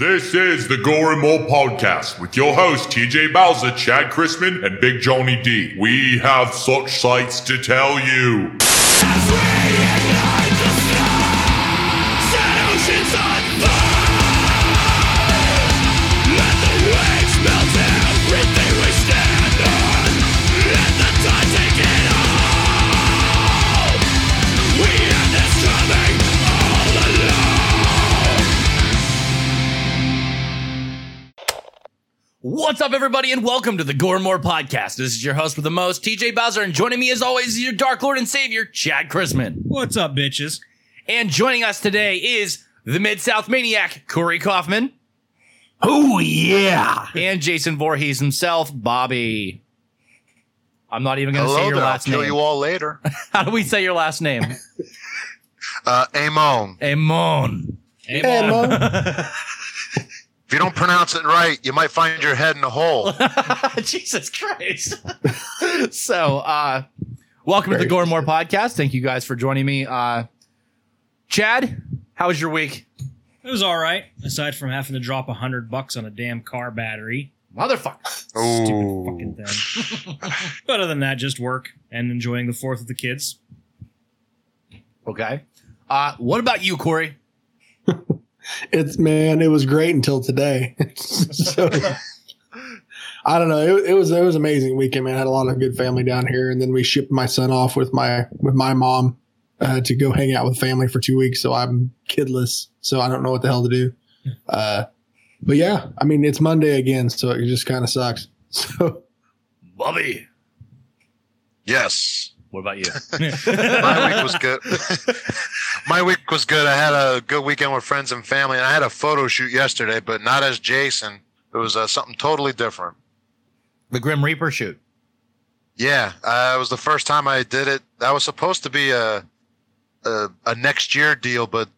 This is the Gore and More Podcast with your hosts, TJ Bowser, Chad Chrisman, and Big Johnny D. We have such sights to tell you. What's up, everybody, and welcome to the Gore and More Podcast. This is your host with the most, TJ Bowser, and joining me, as always, is your Dark Lord and Savior, Chad Chrisman. What's up, bitches? And joining us today is the Mid-South Maniac, Corey Kaufman. Oh, yeah. And Jason Voorhees himself, Bobby. I'm not even going to say your last name. I'll kill you all later. How do we say your last name? Amon. Amon. Amon. If you don't pronounce it right, you might find your head in a hole. Jesus Christ. So, welcome to the Gore and More Podcast. Thank you guys for joining me. Chad, how was your week? It was all right, aside from having to drop $100 on a damn car battery. Motherfucker. Stupid fucking thing. But other than that, just work and enjoying the 4th with the kids. Okay. What about you, Corey? It was great until today. So, I don't know. It was an amazing weekend, man. I had a lot of good family down here, and then we shipped my son off with my mom to go hang out with family for 2 weeks. So I'm kidless. So I don't know what the hell to do. But yeah, I mean, it's Monday again, so it just kind of sucks. So, Bobby. Yes. What about you? My week was good. My week was good. I had a good weekend with friends and family, and I had a photo shoot yesterday, but not as Jason. It was something totally different. The Grim Reaper shoot. Yeah, it was the first time I did it. That was supposed to be a next year deal, but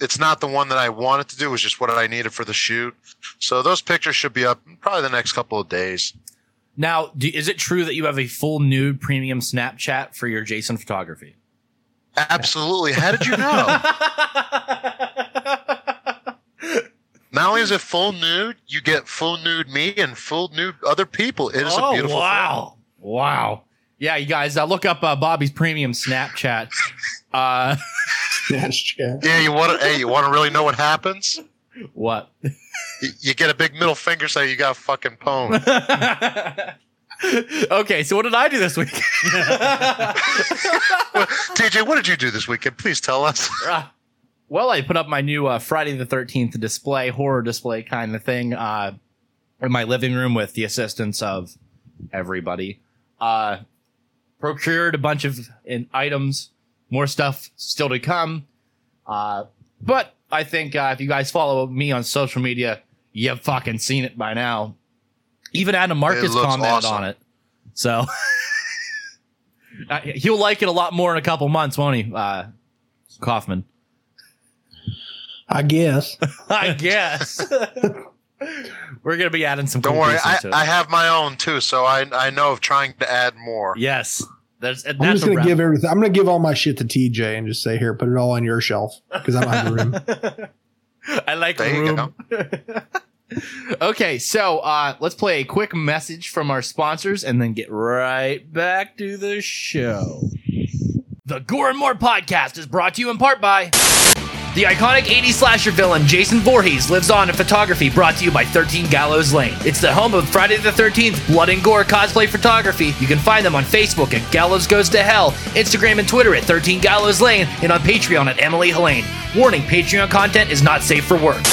it's not the one that I wanted to do. It was just what I needed for the shoot. So those pictures should be up in probably the next couple of days. Now, is it true that you have a full nude premium Snapchat for your Jason photography? Absolutely. How did you know? Not only is it full nude, you get full nude me and full nude other people. It is a beautiful film. Wow. Yeah, you guys, look up Bobby's premium Snapchat. Snapchat. Yeah, you want to really know what happens? What? You get a big middle finger, so you got a fucking pwned. Okay, so what did I do this weekend? Well, TJ, what did you do this weekend? Please tell us. Well, I put up my new Friday the 13th display, horror display kind of thing, in my living room with the assistance of everybody. Procured a bunch of items, more stuff still to come. But I think if you guys follow me on social media, you've fucking seen it by now. Even Adam Marcus commented on it. So he'll like it a lot more in a couple months, won't he, Kaufman? I guess. I guess. We're going to be adding some. Don't worry. I have my own, too. So I know of trying to add more. Yes. I'm just going to give everything. I'm going to give all my shit to TJ and just say, here, put it all on your shelf because I'm out of room. I like the room. Okay, so let's play a quick message from our sponsors and then get right back to the show. The Gore and More Podcast is brought to you in part by the iconic 80s slasher villain Jason Voorhees lives on in photography, brought to you by 13 Gallows Lane. It's the home of Friday the 13th blood and gore cosplay photography. You can find them on Facebook at Gallows Goes to Hell, Instagram and Twitter at 13 Gallows Lane, and on Patreon at Emily Helene. Warning, Patreon content is not safe for work.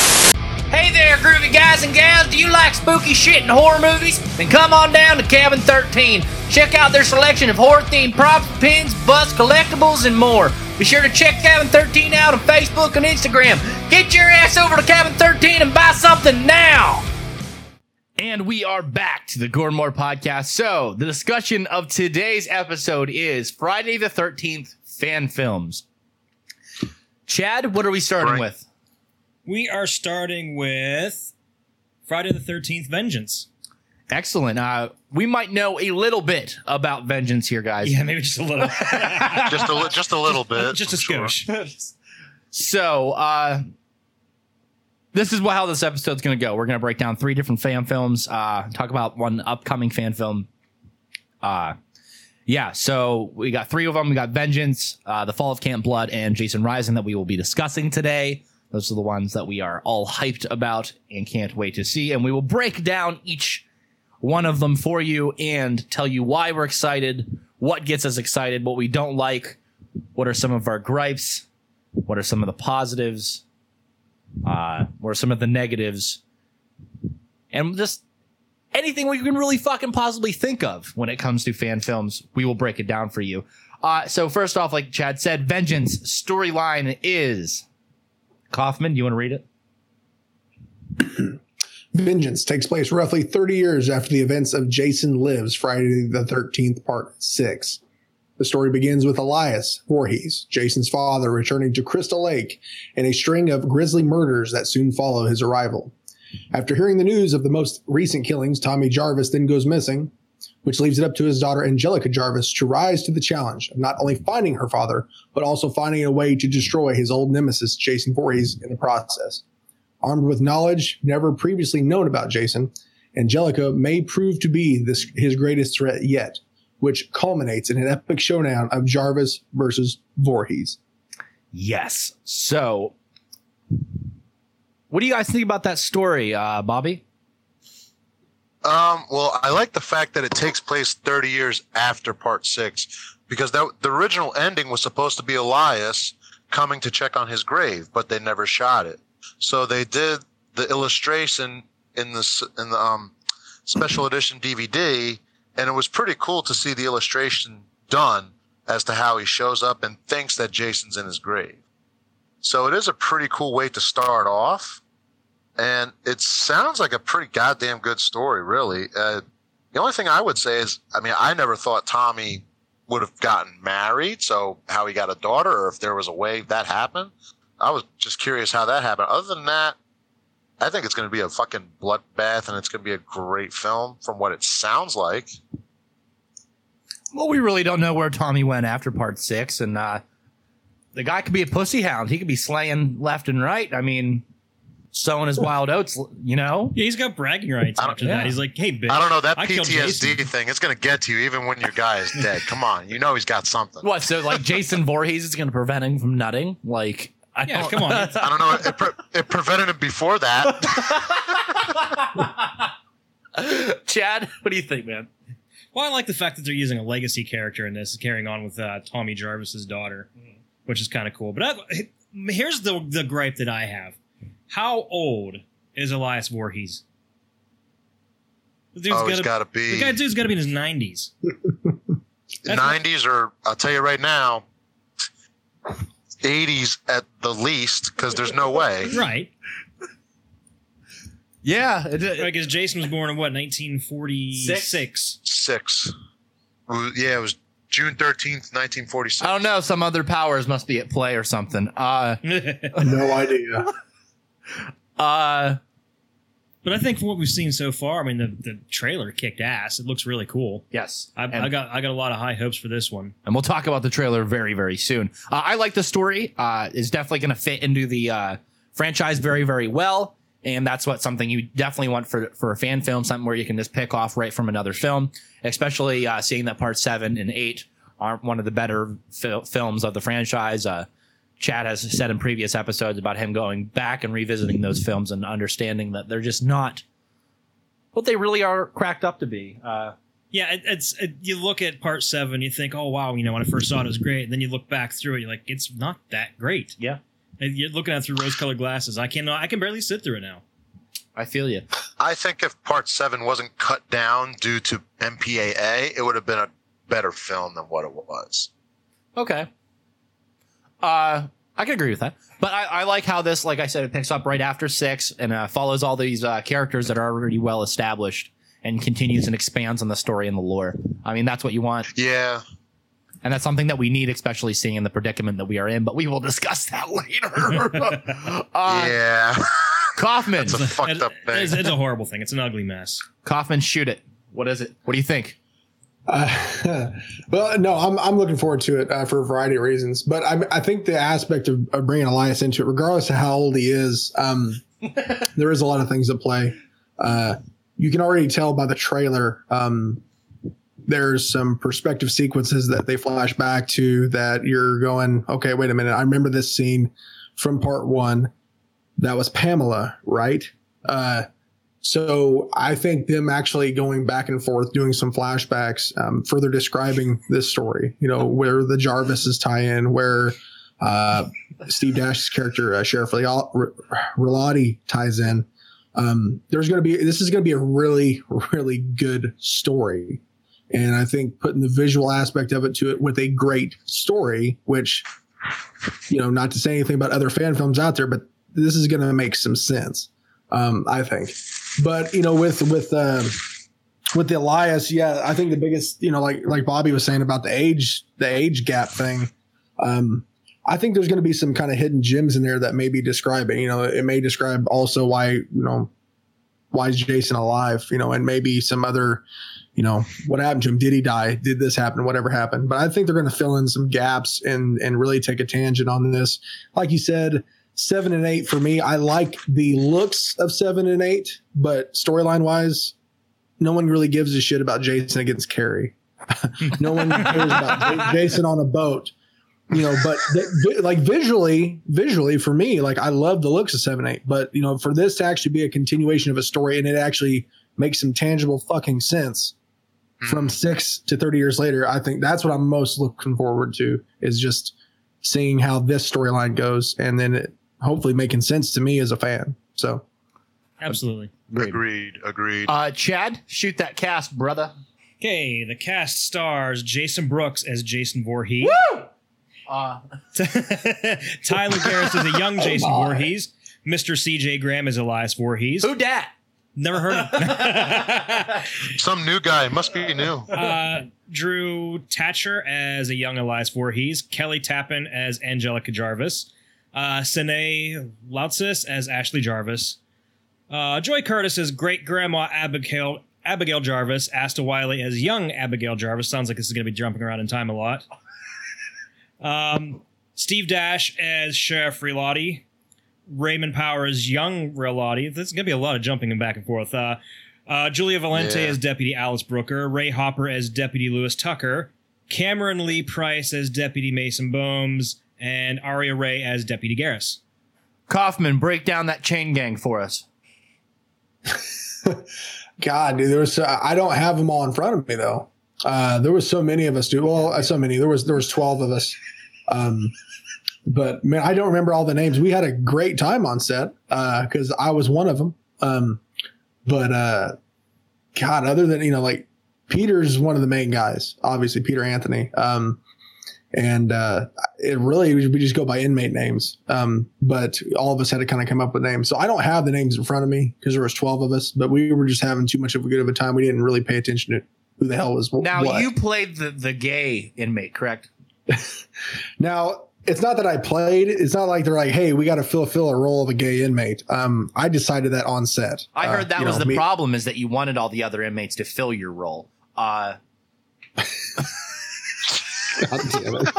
Hey there, groovy guys and gals. Do you like spooky shit and horror movies? Then come on down to Cabin 13. Check out their selection of horror-themed props, pins, busts, collectibles, and more. Be sure to check Cabin 13 out on Facebook and Instagram. Get your ass over to Cabin 13 and buy something now! And we are back to the Gore and More Podcast. So, the discussion of today's episode is Friday the 13th fan films. Chad, what are we starting with? We are starting with Friday the 13th, Vengeance. Excellent. We might know a little bit about Vengeance here, guys. Yeah, maybe just a little. just a little bit. Just a skosh. Sure. So, this is how this episode's going to go. We're going to break down three different fan films, talk about one upcoming fan film. Yeah, so we got three of them. We got Vengeance, The Fall of Camp Blood, and Jason Rising that we will be discussing today. Those are the ones that we are all hyped about and can't wait to see. And we will break down each one of them for you and tell you why we're excited, what gets us excited, what we don't like, what are some of our gripes, what are some of the positives, what are some of the negatives, and just anything we can really fucking possibly think of when it comes to fan films. We will break it down for you. So first off, like Chad said, Vengeance storyline is... Kaufman, you want to read it? Vengeance takes place roughly 30 years after the events of Jason Lives, Friday the 13th, Part 6. The story begins with Elias Voorhees, Jason's father, returning to Crystal Lake and a string of grisly murders that soon follow his arrival. After hearing the news of the most recent killings, Tommy Jarvis then goes missing, which leaves it up to his daughter Angelica Jarvis to rise to the challenge of not only finding her father, but also finding a way to destroy his old nemesis, Jason Voorhees, in the process. Armed with knowledge never previously known about Jason, Angelica may prove to be his greatest threat yet, which culminates in an epic showdown of Jarvis versus Voorhees. Yes. So, what do you guys think about that story, Bobby? Well, I like the fact that it takes place 30 years after Part 6, because the original ending was supposed to be Elias coming to check on his grave, but they never shot it. So they did the illustration in the special edition DVD, and it was pretty cool to see the illustration done as to how he shows up and thinks that Jason's in his grave. So it is a pretty cool way to start off. And it sounds like a pretty goddamn good story, really. The only thing I would say is, I mean, I never thought Tommy would have gotten married, so how he got a daughter, or if there was a way that happened. I was just curious how that happened. Other than that, I think it's going to be a fucking bloodbath, and it's going to be a great film from what it sounds like. Well, we really don't know where Tommy went after Part 6, and the guy could be a pussy hound. He could be slaying left and right. I mean... sowing his wild oats, you know? Yeah, he's got bragging rights after that. He's like, hey, bitch. I don't know. That PTSD thing, it's going to get to you even when your guy is dead. Come on. You know he's got something. What, so like Jason Voorhees is going to prevent him from nutting? Like, come on. I don't know. It prevented him before that. Chad, what do you think, man? Well, I like the fact that they're using a legacy character in this, carrying on with Tommy Jarvis's daughter, which is kind of cool. But here's the gripe that I have. How old is Elias Voorhees? He's got to be... The dude's got to be in his 90s. 90s, or I'll tell you right now, 80s at the least, because there's no way. Right. Yeah. Because Jason was born in, what, 1946? Six. Yeah, it was June 13th, 1946. I don't know. Some other powers must be at play or something. No idea. But I think from what we've seen so far, I mean, the trailer kicked ass. It looks really cool. Yes. I got a lot of high hopes for this one. And we'll talk about the trailer very, very soon. I like the story. It's definitely going to fit into the franchise very, very well. And that's something you definitely want for a fan film, something where you can just pick off right from another film, especially seeing that Part 7 and 8 aren't one of the better films of the franchise. Chad has said in previous episodes about him going back and revisiting those films and understanding that they're just not what they really are cracked up to be. You look at Part 7, you think, oh, wow, you know, when I first saw it, it was great. And then you look back through it, you're like, it's not that great. Yeah. And you're looking at it through rose-colored glasses. I can barely sit through it now. I feel you. I think if Part 7 wasn't cut down due to MPAA, it would have been a better film than what it was. Okay. I can agree with that, but I like how this, like I said, it picks up right after 6 and follows all these characters that are already well established and continues and expands on the story and the lore. I mean, that's what you want. Yeah. And that's something that we need, especially seeing in the predicament that we are in, but we will discuss that later. Yeah. Kaufman. It's a fucked up thing. It's a horrible thing. It's an ugly mess. Kaufman, shoot it. What is it? What do you think? Well, no, I'm looking forward to it for a variety of reasons, but I think the aspect of bringing Elias into it, regardless of how old he is, There is a lot of things at play. You can already tell by the trailer. There's some perspective sequences that they flash back to that you're going, okay, wait a minute. I remember this scene from part one. That was Pamela, right? So I think them actually going back and forth, doing some flashbacks, further describing this story, you know, where the Jarvises tie in, where Steve Dash's character, Sheriff Relati, ties in. This is going to be a really, really good story. And I think putting the visual aspect of it to it with a great story, which, you know, not to say anything about other fan films out there, but this is going to make some sense. I think, but you know, with the Elias, yeah, I think the biggest, you know, like Bobby was saying about the age gap thing. I think there's going to be some kind of hidden gems in there that may be describing, you know, it may describe also why, you know, why is Jason alive, you know, and maybe some other, you know, what happened to him? Did he die? Did this happen? Whatever happened. But I think they're going to fill in some gaps and really take a tangent on this. Like you said, 7 and 8 for me. I like the looks of 7 and 8, but storyline wise, no one really gives a shit about Jason against Carrie. No one cares about Jason on a boat, you know, but like visually for me, like I love the looks of 7, 8, but you know, for this to actually be a continuation of a story and it actually makes some tangible fucking sense from 6 to 30 years later, I think that's what I'm most looking forward to, is just seeing how this storyline goes and then it hopefully making sense to me as a fan. So absolutely agreed. Chad, shoot that cast, brother. Okay, the cast stars Jason Brooks as Jason Voorhees. Woo! Tyler Garris is a young Jason Voorhees. Mr. CJ Graham is Elias Voorhees. Who dat? Never heard of him. Some new guy. Must be new. Drew Thatcher as a young Elias Voorhees. Kelly Tappan as Angelica Jarvis. Sine Lautsis as Ashley Jarvis. Joy Curtis as Great-Grandma Abigail Jarvis. Asta Wiley as young Abigail Jarvis. Sounds like this is going to be jumping around in time a lot. Steve Dash as Sheriff Relati. Raymond Powers, young Relati. This is going to be a lot of jumping back and forth. Julia Valente as Deputy Alice Brooker. Ray Hopper as Deputy Lewis Tucker. Cameron Lee Price as Deputy Mason Bohms. And Aria Ray as Deputy Garris. Kaufman, break down that chain gang for us. God, dude, I don't have them all in front of me, though. There was so many of us, dude. Well, so many. There was 12 of us. But man, I don't remember all the names. We had a great time on set because I was one of them. But God, other than, you know, like Peter's one of the main guys, obviously Peter Anthony. And it really, we just go by inmate names. But all of us had to kind of come up with names. So I don't have the names in front of me because there was 12 of us, but we were just having too much of a good of a time. We didn't really pay attention to who the hell was what. Now you played the gay inmate, correct? Now, it's not that I played. It's not like they're like, hey, we got to fulfill a role of a gay inmate. I decided that on set. I heard that was the problem, is that you wanted all the other inmates to fill your role. God damn it.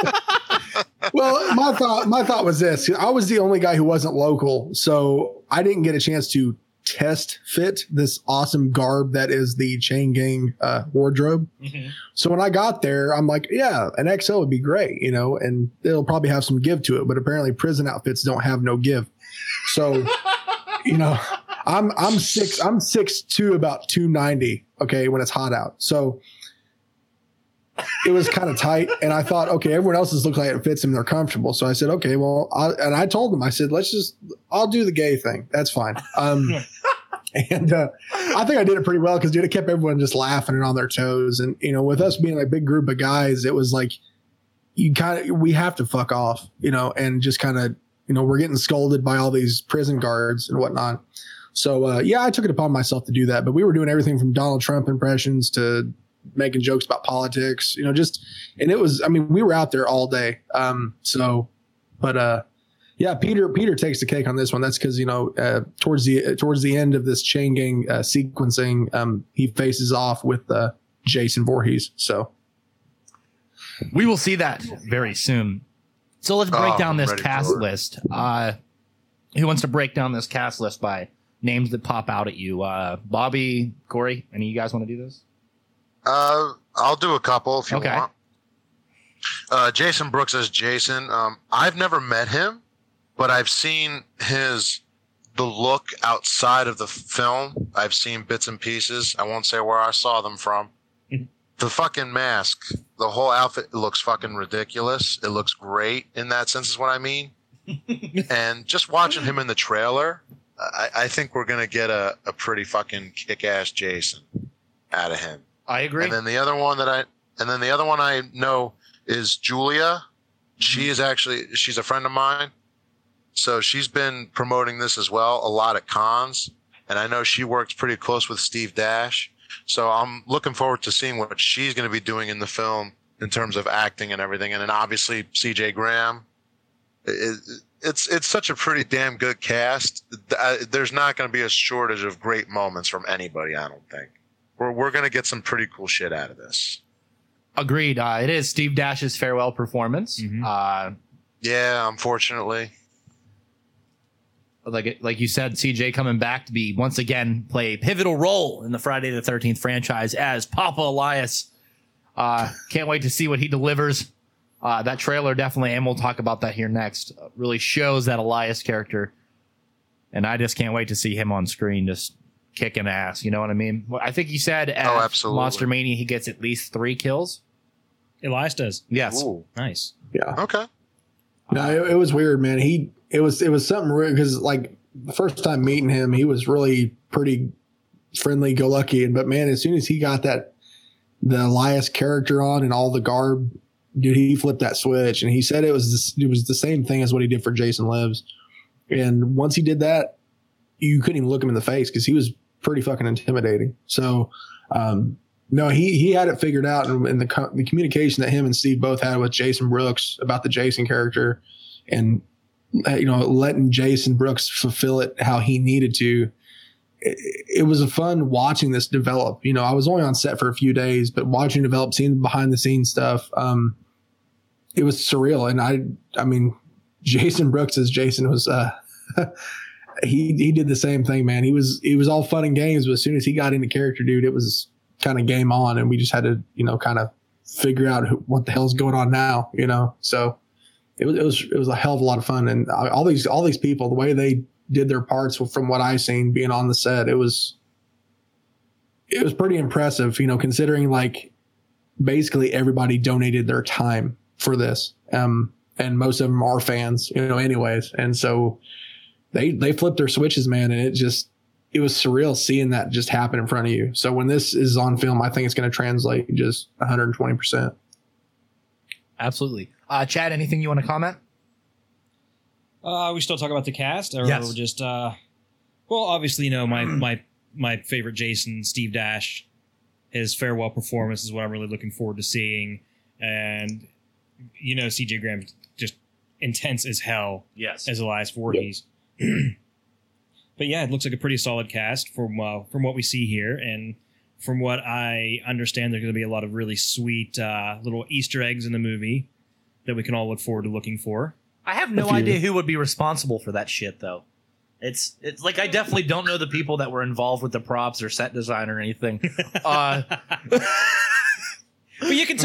Well, my thought was this. I was the only guy who wasn't local, so I didn't get a chance to test fit this awesome garb that is the chain gang wardrobe. Mm-hmm. So when I got there, I'm like, yeah, an XL would be great, you know, and it'll probably have some give to it, but apparently prison outfits don't have no give. So you know, I'm 6'2", about 290, okay, when it's hot out. So it was kind of tight, and I thought, okay, everyone else's look like it fits them, they're comfortable. So I said, okay, well, and I told them, I said, I'll do the gay thing. That's fine. And I think I did it pretty well because, dude, it kept everyone just laughing and on their toes. And, you know, with us being a big group of guys, it was like, we have to fuck off, you know, and just kind of, you know, we're getting scolded by all these prison guards and whatnot. So, yeah, I took it upon myself to do that, but we were doing everything from Donald Trump impressions to making jokes about politics, you know, and it was, I mean, we were out there all day. Yeah, Peter takes the cake on this one. That's because, you know, towards the end of this chain gang sequencing, he faces off with Jason Voorhees. So we will see that very soon. So let's break down this cast list. Who wants to break down this cast list by names that pop out at you? Bobby, Corey, any of you guys want to do this? I'll do a couple if you want. Jason Brooks as Jason. I've never met him, but I've seen the look outside of the film. I've seen bits and pieces. I won't say where I saw them from. The fucking mask, the whole outfit looks fucking ridiculous. It looks great in that sense is what I mean. And just watching him in the trailer, I think we're going to get a pretty fucking kick-ass Jason out of him. I agree. And then the other one I know is Julia. She is actually, she's a friend of mine. So she's been promoting this as well, a lot at cons. And I know she works pretty close with Steve Dash. So I'm looking forward to seeing what she's going to be doing in the film in terms of acting and everything. And then obviously CJ Graham. It's such a pretty damn good cast. There's not going to be a shortage of great moments from anybody, I don't think. We're going to get some pretty cool shit out of this. Agreed. It is Steve Dash's farewell performance. Mm-hmm. Yeah, unfortunately. Like you said, CJ coming back to be once again play a pivotal role in the Friday the 13th franchise as Papa Elias. Can't wait to see what he delivers. That trailer definitely, and we'll talk about that here next, really shows that Elias character. And I just can't wait to see him on screen just kicking ass. You know what I mean? I think he said at Monster Mania he gets at least 3 kills. Elias does. Yes. Ooh. Nice. Yeah. Okay. No, it was weird, man. It was something weird because like the first time meeting him, he was really pretty friendly, go lucky. But man, as soon as he got the Elias character on and all the garb, dude, he flipped that switch, and he said it was the same thing as what he did for Jason Lives. And once he did that, you couldn't even look him in the face because he was pretty fucking intimidating. So, no, he had it figured out, and the communication that him and Steve both had with Jason Brooks about the Jason character, and you know, letting Jason Brooks fulfill it how he needed to. It was fun watching this develop. You know, I was only on set for a few days, but watching it develop, seeing the behind the scenes stuff, it was surreal. And I mean, Jason Brooks as Jason was, he did the same thing, man. He was all fun and games, but as soon as he got into character, dude, it was kind of game on, and we just had to, you know, kind of figure out what the hell's going on now, you know? So it was a hell of a lot of fun. And all these people, the way they did their parts from what I seen being on the set, it was pretty impressive, you know, considering like basically everybody donated their time for this. And most of them are fans, you know, anyways. And so they flipped their switches, man. And it was surreal seeing that just happen in front of you. So when this is on film, I think it's going to translate just 120%. Absolutely. Chad, anything you want to comment? We still talk about the cast, or yes. Just well, obviously, you know, my favorite Jason, Steve Dash, his farewell performance is what I'm really looking forward to seeing, and you know, CJ Graham's just intense as hell, yes, as Elias Voorhees. Yep. But yeah, it looks like a pretty solid cast from what we see here, and from what I understand, there's going to be a lot of really sweet little Easter eggs in the movie that we can all look forward to looking for. I have no idea who would be responsible for that shit, though. It's like I definitely don't know the people that were involved with the props or set design or anything. But you can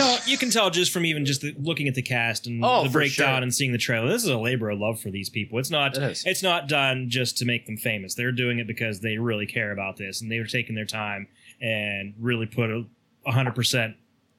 tell just from even just looking at the cast and the breakdown and seeing the trailer. This is a labor of love for these people. It's not done just to make them famous. They're doing it because they really care about this, and they were taking their time and really put 100%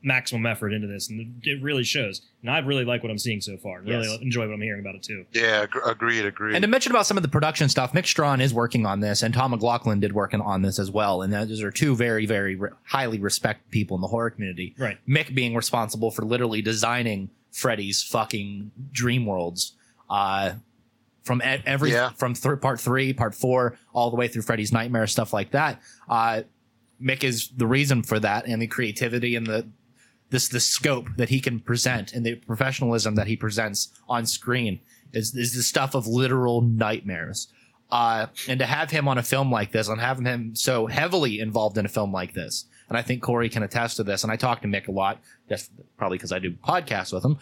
maximum effort into this, and it really shows. And I really like what I'm seeing so far. Really enjoy what I'm hearing about it too. Yeah, agreed. And to mention about some of the production stuff, Mick Strawn is working on this, and Tom McLaughlin did work on this as well. And those are two very, very highly respected people in the horror community. Right. Mick being responsible for literally designing Freddy's fucking dream worlds, from part 3, part 4, all the way through Freddy's Nightmare, stuff like that. Mick is the reason for that, and the creativity and the scope that he can present and the professionalism that he presents on screen is the stuff of literal nightmares. And to have him on a film like this, and having him so heavily involved in a film like this, and I think Corey can attest to this, and I talk to Mick a lot, that's probably because I do podcasts with him,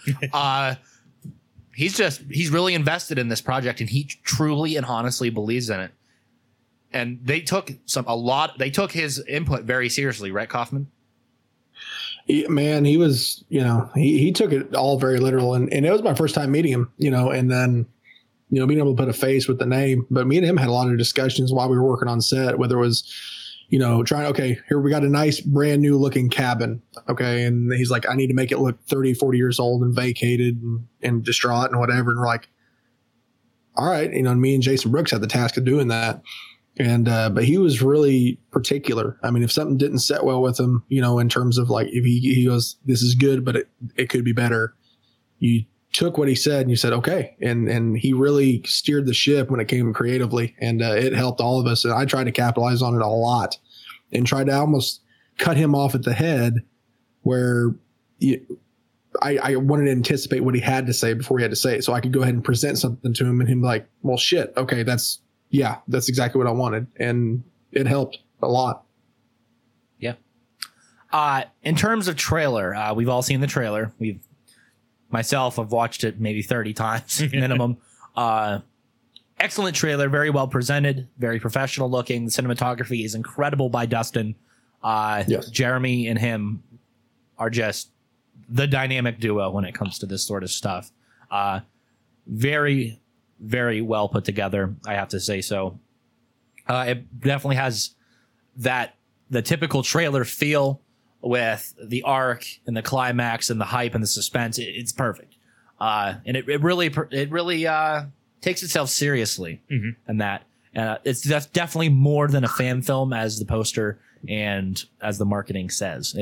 he's really invested in this project, and he truly and honestly believes in it. And they took they took his input very seriously, right, Kaufman? Man, he was, he took it all very literal, and it was my first time meeting him, and then, being able to put a face with the name. But me and him had a lot of discussions while we were working on set, whether it was, here we got a nice brand new looking cabin. Okay. And he's like, I need to make it look 30, 40 years old and vacated and distraught and whatever. And we're like, all right. Me and Jason Brooks had the task of doing that. And, but he was really particular. I mean, if something didn't set well with him, in terms of like, if he goes, this is good, but it could be better. You took what he said and you said, okay. And he really steered the ship when it came creatively, and it helped all of us. And I tried to capitalize on it a lot and tried to almost cut him off at the head where I wanted to anticipate what he had to say before he had to say it. So I could go ahead and present something to him and him like, well, shit. Okay. That's exactly what I wanted. And it helped a lot. Yeah. In terms of trailer, we've all seen the trailer. I've watched it maybe 30 times minimum. Excellent trailer. Very well presented. Very professional looking. The cinematography is incredible by Dustin. Yes. Jeremy and him are just the dynamic duo when it comes to this sort of stuff. Very... very well put together, I have to say so. It definitely has the typical trailer feel with the arc and the climax and the hype and the suspense. It's perfect, and it really takes itself seriously, mm-hmm. and that it's definitely more than a fan film, as the poster and as the marketing says.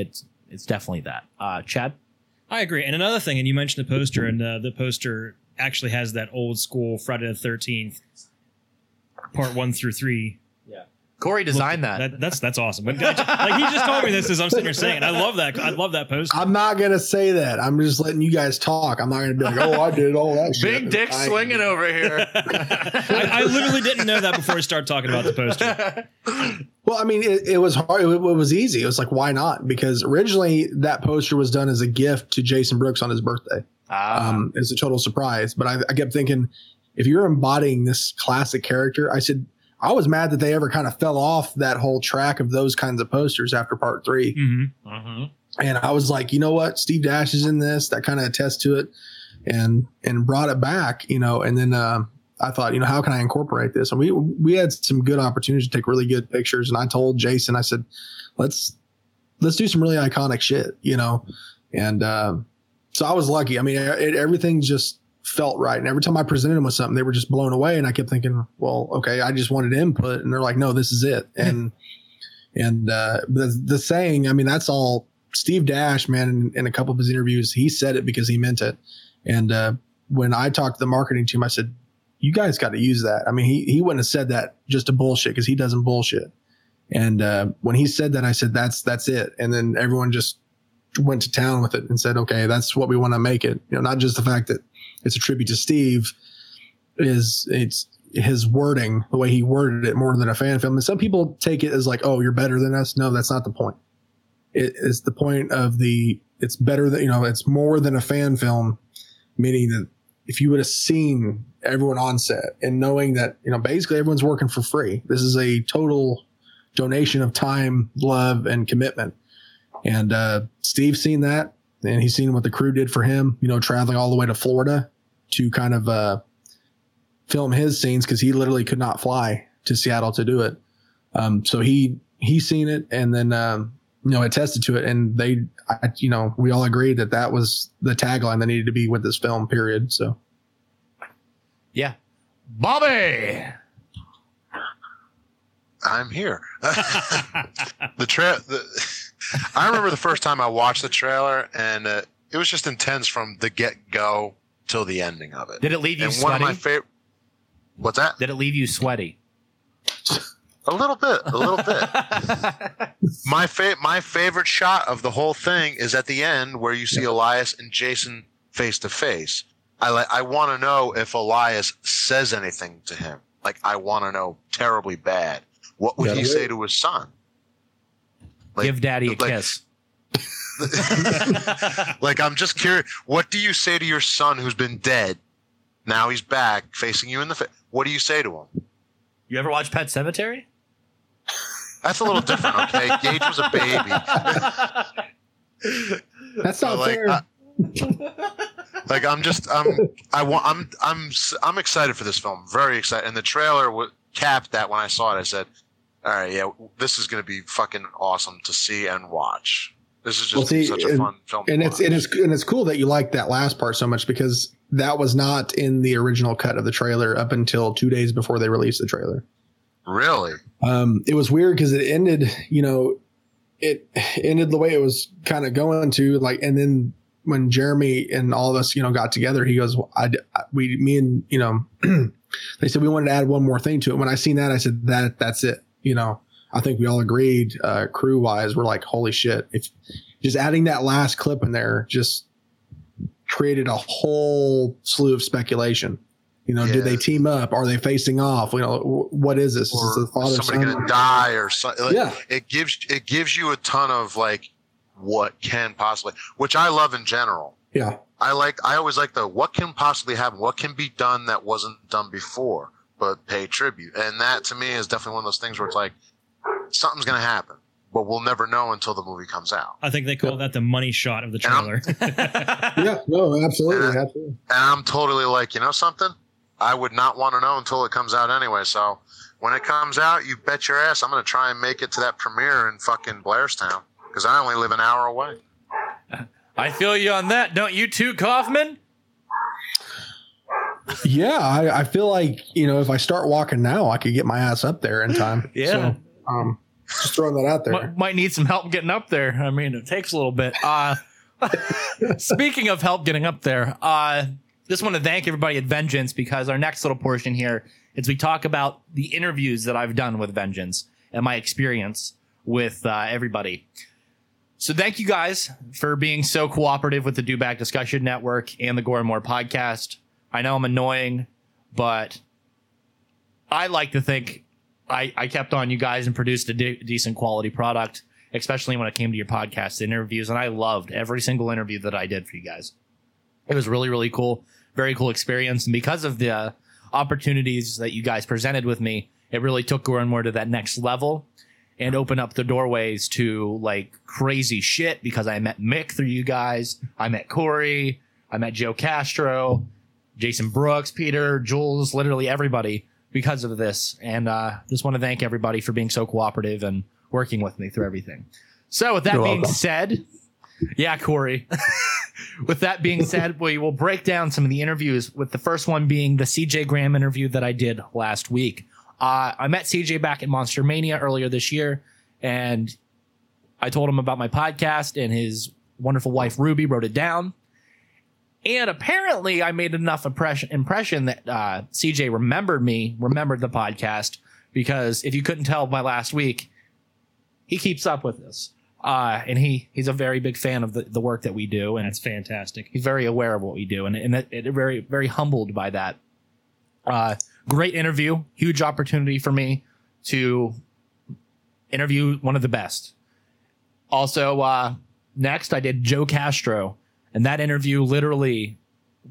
It's definitely that. Chad, I agree. And another thing, and you mentioned the poster, and the poster actually has that old school Friday the 13th part 1 through 3. Yeah, Corey designed that. That's awesome. But he just told me this as I'm sitting here saying it. I love that. I love that poster. I'm not gonna say that. I'm just letting you guys talk. I'm not gonna be like, oh, I did all that shit. Big dick swinging over here. I literally didn't know that before we started talking about the poster. Well, I mean, it was hard. It was easy. It was like, why not? Because originally that poster was done as a gift to Jason Brooks on his birthday. It's a total surprise, but I kept thinking, if you're embodying this classic character, I was mad that they ever kind of fell off that whole track of those kinds of posters after part 3. Mm-hmm. Uh-huh. And I was like, you know what? Steve Dash is in this. That kind of attests to it and brought it back, and then, I thought, how can I incorporate this? And we had some good opportunities to take really good pictures. And I told Jason, I said, let's do some really iconic shit, and, so I was lucky. I mean, everything just felt right. And every time I presented them with something, they were just blown away. And I kept thinking, well, okay, I just wanted input. And they're like, no, this is it. And the saying, I mean, that's all Steve Dash, man. In a couple of his interviews, he said it because he meant it. And when I talked to the marketing team, I said, you guys got to use that. I mean, he wouldn't have said that just to bullshit, because he doesn't bullshit. And when he said that, I said, that's it. And then everyone just went to town with it and said, okay, that's what we want to make it. Not just the fact that it's a tribute to Steve, it's his wording, the way he worded it, more than a fan film. And some people take it as like, oh, you're better than us. No, that's not the point. It is the point of it's better than, it's more than a fan film, meaning that if you would have seen everyone on set and knowing that, basically everyone's working for free. This is a total donation of time, love, and commitment. And Steve's seen that, and he's seen what the crew did for him, traveling all the way to Florida to kind of film his scenes, because he literally could not fly to Seattle to do it. So he's seen it, and then, attested to it. And we all agreed that was the tagline that needed to be with this film, period. So. Yeah. Bobby. I'm here. I remember the first time I watched the trailer, and it was just intense from the get-go till the ending of it. Did it leave you sweaty? What's that? Did it leave you sweaty? A little bit. My favorite shot of the whole thing is at the end where you see Elias and Jason face to face. I want to know if Elias says anything to him. Like, I want to know terribly bad. What would he say to his son? Like, give daddy a kiss. I'm just curious. What do you say to your son who's been dead Now he's back facing you in the face. What do you say to him? You ever watch Pet Sematary? That's a little different, okay? Gage was a baby. That's not fair. I'm excited for this film. Very excited. And the trailer capped that when I saw it. I said, all right, yeah, this is going to be fucking awesome to see and watch. This is just such a fun film. And it's cool that you liked that last part so much, because that was not in the original cut of the trailer up until 2 days before they released the trailer. Really? It was weird because it ended, it ended the way it was kind of going to, like, and then when Jeremy and all of us, got together, he goes, well, they said we wanted to add one more thing to it. When I seen that, I said that's it. I think we all agreed, crew wise, we're like, holy shit. If just adding that last clip in there just created a whole slew of speculation. Yeah. Do they team up? Are they facing off? What is this? Or is this the father somebody going to die or something? Like, yeah. It gives you a ton of like what can possibly, which I love in general. Yeah. I always like the what can possibly happen, what can be done that wasn't done before, but pay tribute. And that to me is definitely one of those things where it's like something's going to happen, but we'll never know until the movie comes out. I think they call that the money shot of the trailer. Yeah, no, absolutely. And I'm totally like, something? I would not want to know until it comes out anyway. So when it comes out, you bet your ass I'm going to try and make it to that premiere in fucking Blairstown, because I only live an hour away. I feel you on that. Don't you too, Kaufman? Yeah, I feel like, if I start walking now, I could get my ass up there in time. Yeah. So, just throwing that out there. Might need some help getting up there. I mean, it takes a little bit. Speaking of help getting up there, just want to thank everybody at Vengeance, because our next little portion here is we talk about the interviews that I've done with Vengeance and my experience with everybody. So thank you guys for being so cooperative with the Do Bac Discussion Network and the Gore and More podcast. I know I'm annoying, but I like to think I kept on you guys and produced a decent quality product, especially when it came to your podcast interviews. And I loved every single interview that I did for you guys. It was really, really cool. Very cool experience. And because of the opportunities that you guys presented with me, it really took Gore and More to that next level and opened up the doorways to like crazy shit, because I met Mick through you guys. I met Corey. I met Joe Castro, Jason Brooks, Peter, Jules, literally everybody, because of this. And just want to thank everybody for being so cooperative and working with me through everything. So with that being said, yeah, Corey, with that being said, we will break down some of the interviews, with the first one being the CJ Graham interview that I did last week. I met CJ back at Monster Mania earlier this year, and I told him about my podcast, and his wonderful wife, Ruby, wrote it down. And apparently I made enough impression that CJ remembered the podcast, because if you couldn't tell by last week, he keeps up with this. And he's a very big fan of the work that we do. And that's fantastic. He's very aware of what we do. And very, very humbled by that. Great interview. Huge opportunity for me to interview one of the best. Also, next I did Joe Castro. And that interview, literally,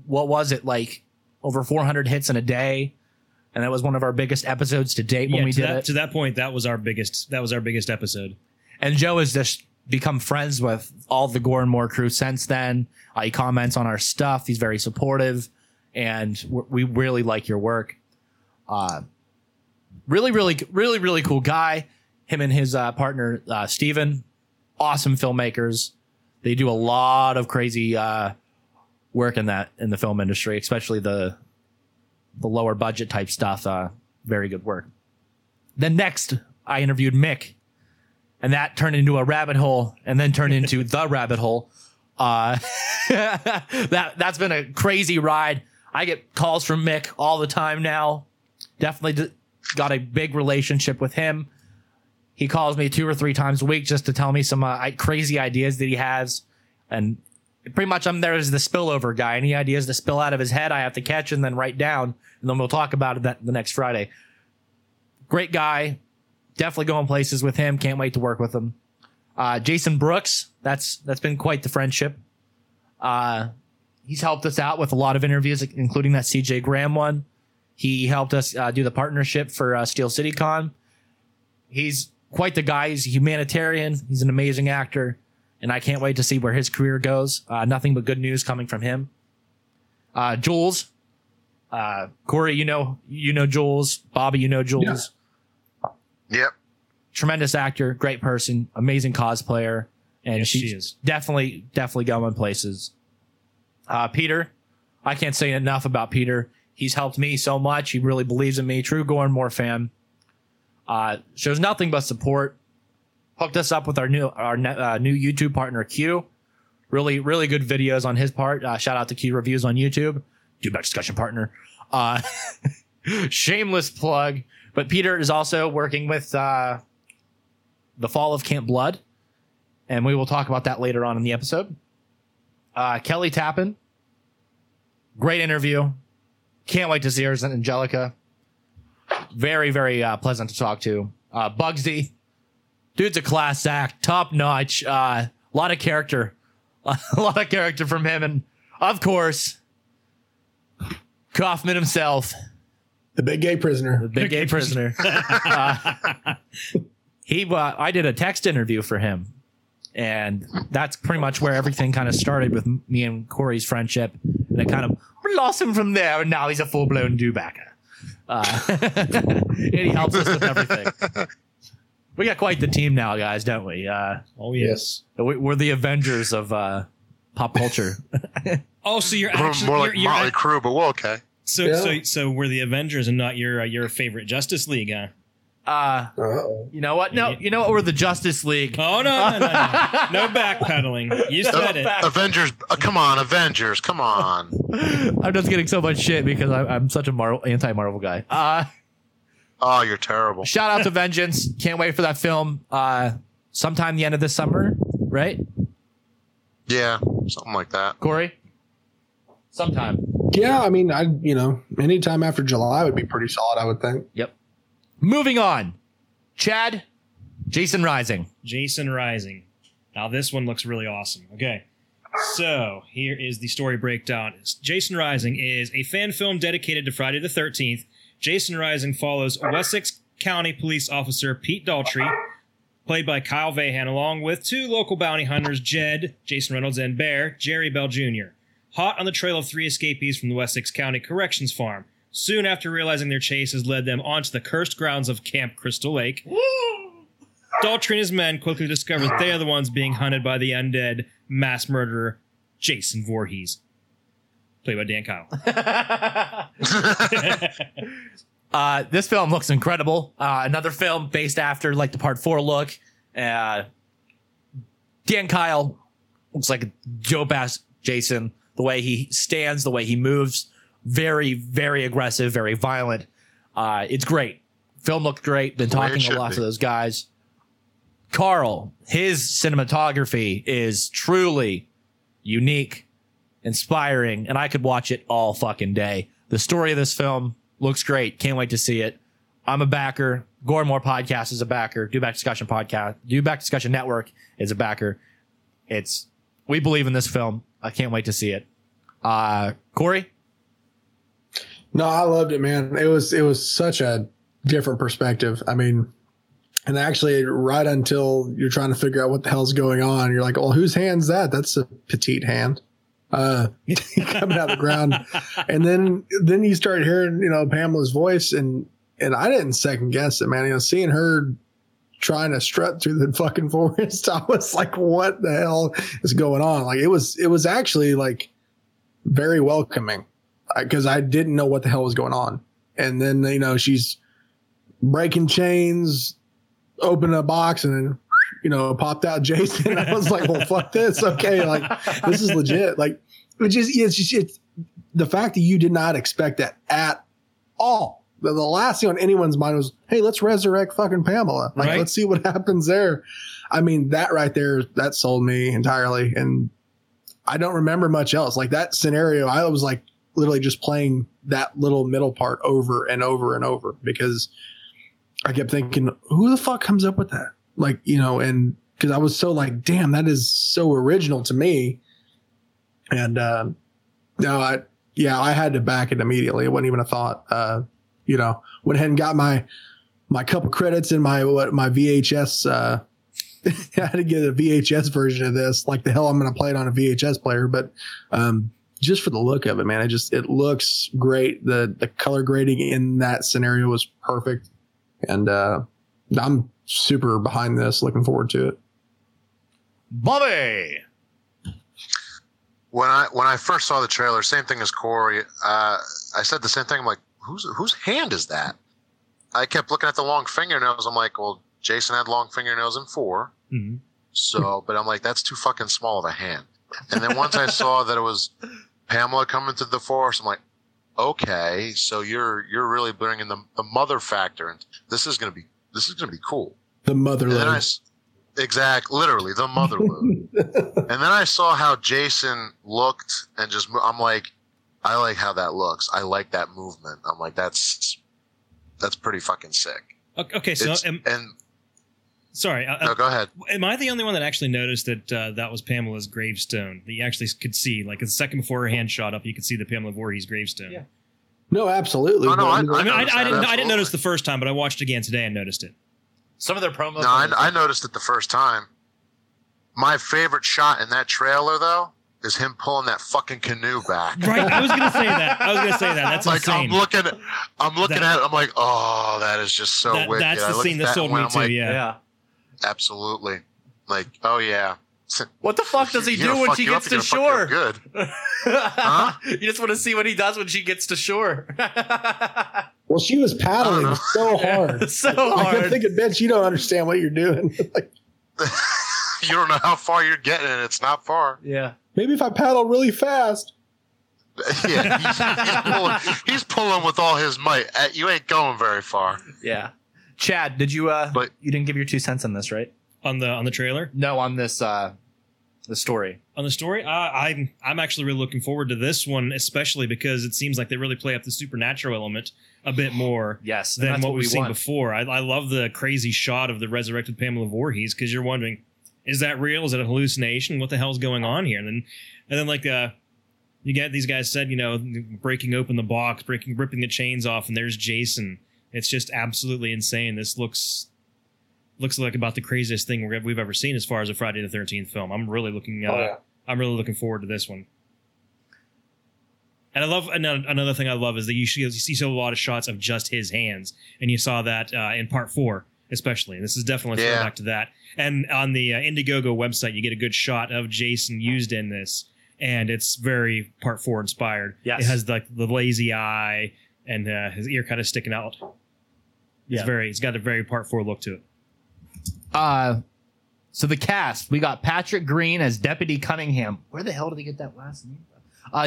what was it, like over 400 hits in a day? And that was one of our biggest episodes to date when we did it. To that point, that was our biggest episode. And Joe has just become friends with all the Gore and More crew since then. He comments on our stuff. He's very supportive, and we really like your work. Really, really, really, really cool guy. Him and his partner, Steven, awesome filmmakers. They do a lot of crazy work in the film industry, especially the lower budget type stuff. Very good work. Then next, I interviewed Mick, and that turned into a rabbit hole, and then turned into the rabbit hole. That's been a crazy ride. I get calls from Mick all the time now. Definitely got a big relationship with him. He calls me 2 or 3 times a week just to tell me some crazy ideas that he has. And pretty much I'm there as the spillover guy. Any ideas that spill out of his head, I have to catch and then write down. And then we'll talk about it the next Friday. Great guy. Definitely going places with him. Can't wait to work with him. Jason Brooks. That's been quite the friendship. he's helped us out with a lot of interviews, including that CJ Graham one. He helped us do the partnership for Steel City Con. He's quite the guy. He's a humanitarian. He's an amazing actor. And I can't wait to see where his career goes. Nothing but good news coming from him. Jules. Corey, you know Jules. Bobby, you know Jules. Yep. Tremendous actor. Great person. Amazing cosplayer. And yes, she is definitely going places. Peter. I can't say enough about Peter. He's helped me so much. He really believes in me. True Gore and More fan. Shows nothing but support. Hooked us up with our new YouTube partner, Q. Really, really good videos on his part. Shout out to Q Reviews on YouTube. Do Bac Discussion partner. Shameless plug. But Peter is also working with The Fall of Camp Blood. And we will talk about that later on in the episode. Kelly Tappan. Great interview. Can't wait to see her as Angelica. Very, very pleasant to talk to. Bugsy. Dude's a class act. Top notch. A lot of character. A lot of character from him. And, of course, Kaufman himself. The big gay prisoner. The big gay prisoner. I did a text interview for him. And that's pretty much where everything kind of started with me and Corey's friendship. And it kind of blossomed from there. And now he's a full-blown do-backer. And he helps us with everything. We got quite the team now, guys, don't we? Oh, yes. We're the Avengers of pop culture. Oh, so you're actually... More like Motley Crue, but we're okay. So we're the Avengers and not your favorite Justice League, huh? You know what? No, you know what? We're the Justice League. Oh, no. No backpedaling. You said it. Avengers. Come on, Avengers. Come on. I'm just getting so much shit because I'm such a anti-Marvel guy. Oh, you're terrible. Shout out to Vengeance. Can't wait for that film. Sometime the end of this summer, right? Yeah, something like that. Corey? Sometime. Yeah, I mean, anytime after July would be pretty solid, I would think. Yep. Moving on. Chad, Jason Rising. Jason Rising. Now this one looks really awesome. Okay. So here is the story breakdown. Jason Rising is a fan film dedicated to Friday the 13th. Jason Rising follows Wessex County police officer Pete Daltrey, played by Kyle Vahan, along with two local bounty hunters, Jed, Jason Reynolds, and Bear, Jerry Bell Jr., hot on the trail of three escapees from the Wessex County Corrections Farm. Soon after realizing their chase has led them onto the cursed grounds of Camp Crystal Lake, Daltrey and his men quickly discover that they are the ones being hunted by the undead mass murderer Jason Voorhees, played by Dan Kyle. This film looks incredible. Another film based after like the Part 4 look. Dan Kyle looks like Joe Bass Jason. The way he stands, the way he moves. Very, very aggressive, very violent. It's great. Film looked great. Been talking to lots of those guys. Carl, his cinematography is truly unique, inspiring, and I could watch it all fucking day. The story of this film looks great. Can't wait to see it. I'm a backer. Gore & More Podcast is a backer. Do Bac Discussion Podcast. Do Bac Discussion Network is a backer. We believe in this film. I can't wait to see it. Corey? No, I loved it, man. It was such a different perspective. I mean, and actually right until you're trying to figure out what the hell's going on, you're like, well, whose hand's that? That's a petite hand coming out of the ground. And then you start hearing, Pamela's voice and I didn't second guess it, man. Seeing her trying to strut through the fucking forest, I was like, what the hell is going on? Like it was actually like very welcoming. Because I didn't know what the hell was going on. And then, she's breaking chains, opening a box, and then, popped out Jason. I was like, well, fuck this. Okay. Like, this is legit. Like, it's the fact that you did not expect that at all. The last thing on anyone's mind was, hey, let's resurrect fucking Pamela. Like, right? Let's see what happens there. I mean, that right there, that sold me entirely. And I don't remember much else. Like, that scenario, I was like, literally just playing that little middle part over and over and over because I kept thinking, who the fuck comes up with that? Like, and because I was so like, damn, that is so original to me. And No, I had to back it immediately. It wasn't even a thought. Went ahead and got my couple credits and my VHS. I had to get a VHS version of this. Like the hell, I'm going to play it on a VHS player. But just for the look of it, man, it looks great. The color grading in that scenario was perfect, and I'm super behind this. Looking forward to it. Bobby. When I first saw the trailer, same thing as Corey. I said the same thing. I'm like, whose hand is that? I kept looking at the long fingernails. I'm like, well, Jason had long fingernails in 4. Mm-hmm. So, but I'm like, that's too fucking small of a hand. And then once I saw that it was Pamela coming through the forest, I'm like, okay, so you're really bringing the mother factor, and this is gonna be cool. The motherland. Exactly, literally the mother load. And then I saw how Jason looked, and just I'm like, I like how that looks. I like that movement. I'm like, that's pretty fucking sick. Okay, so sorry. No, go ahead. Am I the only one that actually noticed that that was Pamela's gravestone? That you actually could see, like the second before her hand shot up, you could see the Pamela Voorhees gravestone. Yeah. No, absolutely. Oh, no, I didn't notice the first time, but I watched again today and noticed it. Some of their promos. No, I noticed it the first time. My favorite shot in that trailer, though, is him pulling that fucking canoe back. Right, I was gonna say that. That's like insane. I'm looking at it. I'm like, oh, that is just so wicked. That's the scene that sold me too. Like, yeah, absolutely. Like, oh yeah. What the fuck does he do when she gets to shore? Good. Huh? You just want to see what he does when she gets to shore. Well, she was paddling so hard. Yeah, so hard. I'm thinking, bitch, you don't understand what you're doing. Like, you don't know how far you're getting, and it's not far. Yeah. Maybe if I paddle really fast. Yeah. He's pulling with all his might. You ain't going very far. Yeah. Chad, did you? But you didn't give your 2 cents on this, right? On the trailer? No, on this the story. On the story? I'm actually really looking forward to this one, especially because it seems like they really play up the supernatural element a bit more than what we've seen before. I love the crazy shot of the resurrected Pamela Voorhees, because you're wondering, is that real? Is it a hallucination? What the hell's going on here? And then like you get these guys said, breaking open the box, ripping the chains off, and there's Jason. It's just absolutely insane. This looks like about the craziest thing we've ever seen as far as a Friday the 13th film. I'm really looking forward to this one. And I love another thing I love is that you see a lot of shots of just his hands, and you saw that in part 4 especially. This is definitely a throwback to that. And on the Indiegogo website, you get a good shot of Jason used in this, and it's very part 4 inspired. Yes. It has like the lazy eye and his ear kind of sticking out. Yeah. It's got a very part 4 look to it. So the cast, we got Patrick Green as Deputy Cunningham. Where the hell did he get that last name from?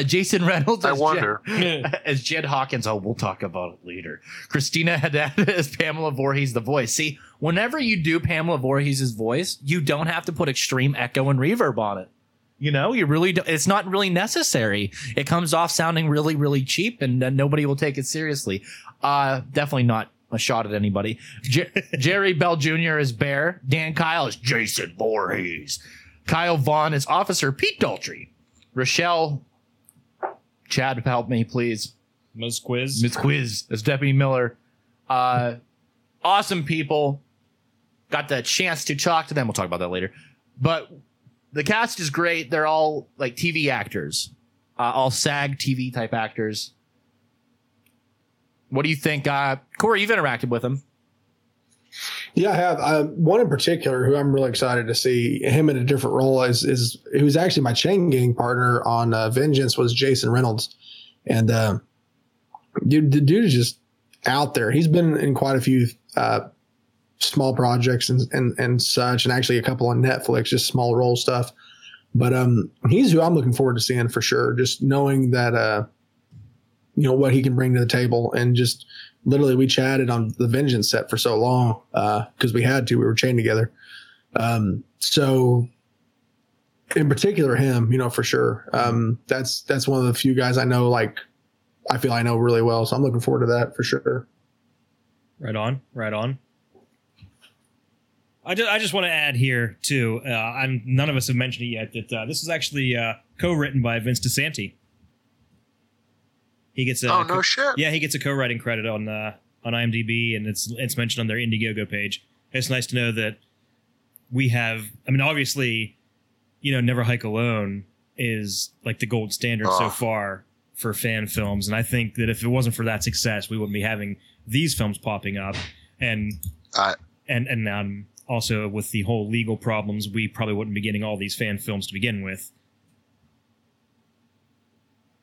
Jason Reynolds as Jed Hawkins. Oh, we'll talk about it later. Christina Haddad as Pamela Voorhees, the voice. See, whenever you do Pamela Voorhees' voice, you don't have to put extreme echo and reverb on it. You really don't. It's not really necessary. It comes off sounding really, really cheap, and nobody will take it seriously. Definitely not a shot at anybody. Jerry Bell Jr. is Bear. Dan Kyle is Jason Voorhees. Kyle Vaughn is Officer Pete Daltrey. Rochelle, Chad, help me, please. Ms. Quiz is Deputy Miller. Awesome people. Got the chance to talk to them. We'll talk about that later. But the cast is great. They're all like TV actors, all SAG TV type actors. What do you think? Corey, you've interacted with him. Yeah, I have. One in particular who I'm really excited to see him in a different role is who's actually my chain gang partner on Vengeance was Jason Reynolds. And the dude is just out there. He's been in quite a few small projects and such, and actually a couple on Netflix, just small role stuff. But he's who I'm looking forward to seeing for sure. Just knowing that, what he can bring to the table, and just literally we chatted on the Vengeance set for so long because we had to. We were chained together. So in particular, him, for sure. That's one of the few guys I know, like I feel I know really well. So I'm looking forward to that for sure. Right on. I just want to add here, too. None of us have mentioned it yet that this is actually co-written by Vince DiSanti. He gets a Yeah, he gets a co-writing credit on IMDb, and it's mentioned on their Indiegogo page. It's nice to know that we have. I mean, obviously, you know, Never Hike Alone is like the gold standard so far for fan films, and I think that if it wasn't for that success, we wouldn't be having these films popping up. And also with the whole legal problems, we probably wouldn't be getting all these fan films to begin with.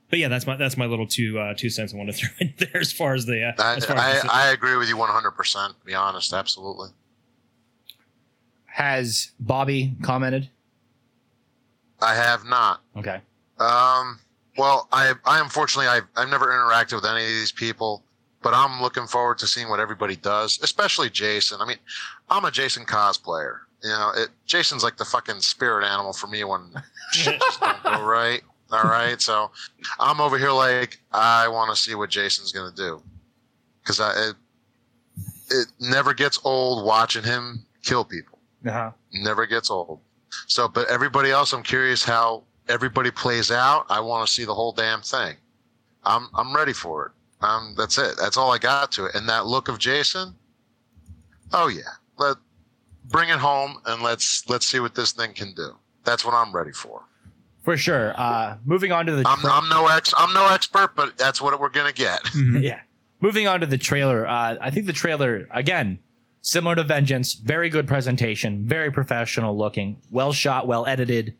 But yeah, that's my little two cents I wanted to throw in there as far as the. I agree with you 100%. Be honest, absolutely. Has Bobby commented? I have not. Okay. Well, I unfortunately I've never interacted with any of these people, but I'm looking forward to seeing what everybody does, especially Jason. I mean, I'm a Jason cosplayer. You know, Jason's like the fucking spirit animal for me when shit just don't go right. All right, so I'm over here like I want to see what Jason's going to do, because it never gets old watching him kill people. Uh-huh. Never gets old. So, but everybody else, I'm curious how everybody plays out. I want to see the whole damn thing. I'm ready for it. That's it. That's all I got to it. And that look of Jason. Oh yeah, bring it home and let's see what this thing can do. That's what I'm ready for. For sure. Moving on to the. I'm no expert, but that's what we're gonna get. Yeah. Moving on to the trailer. I think the trailer again, similar to Vengeance. Very good presentation. Very professional looking. Well shot. Well edited.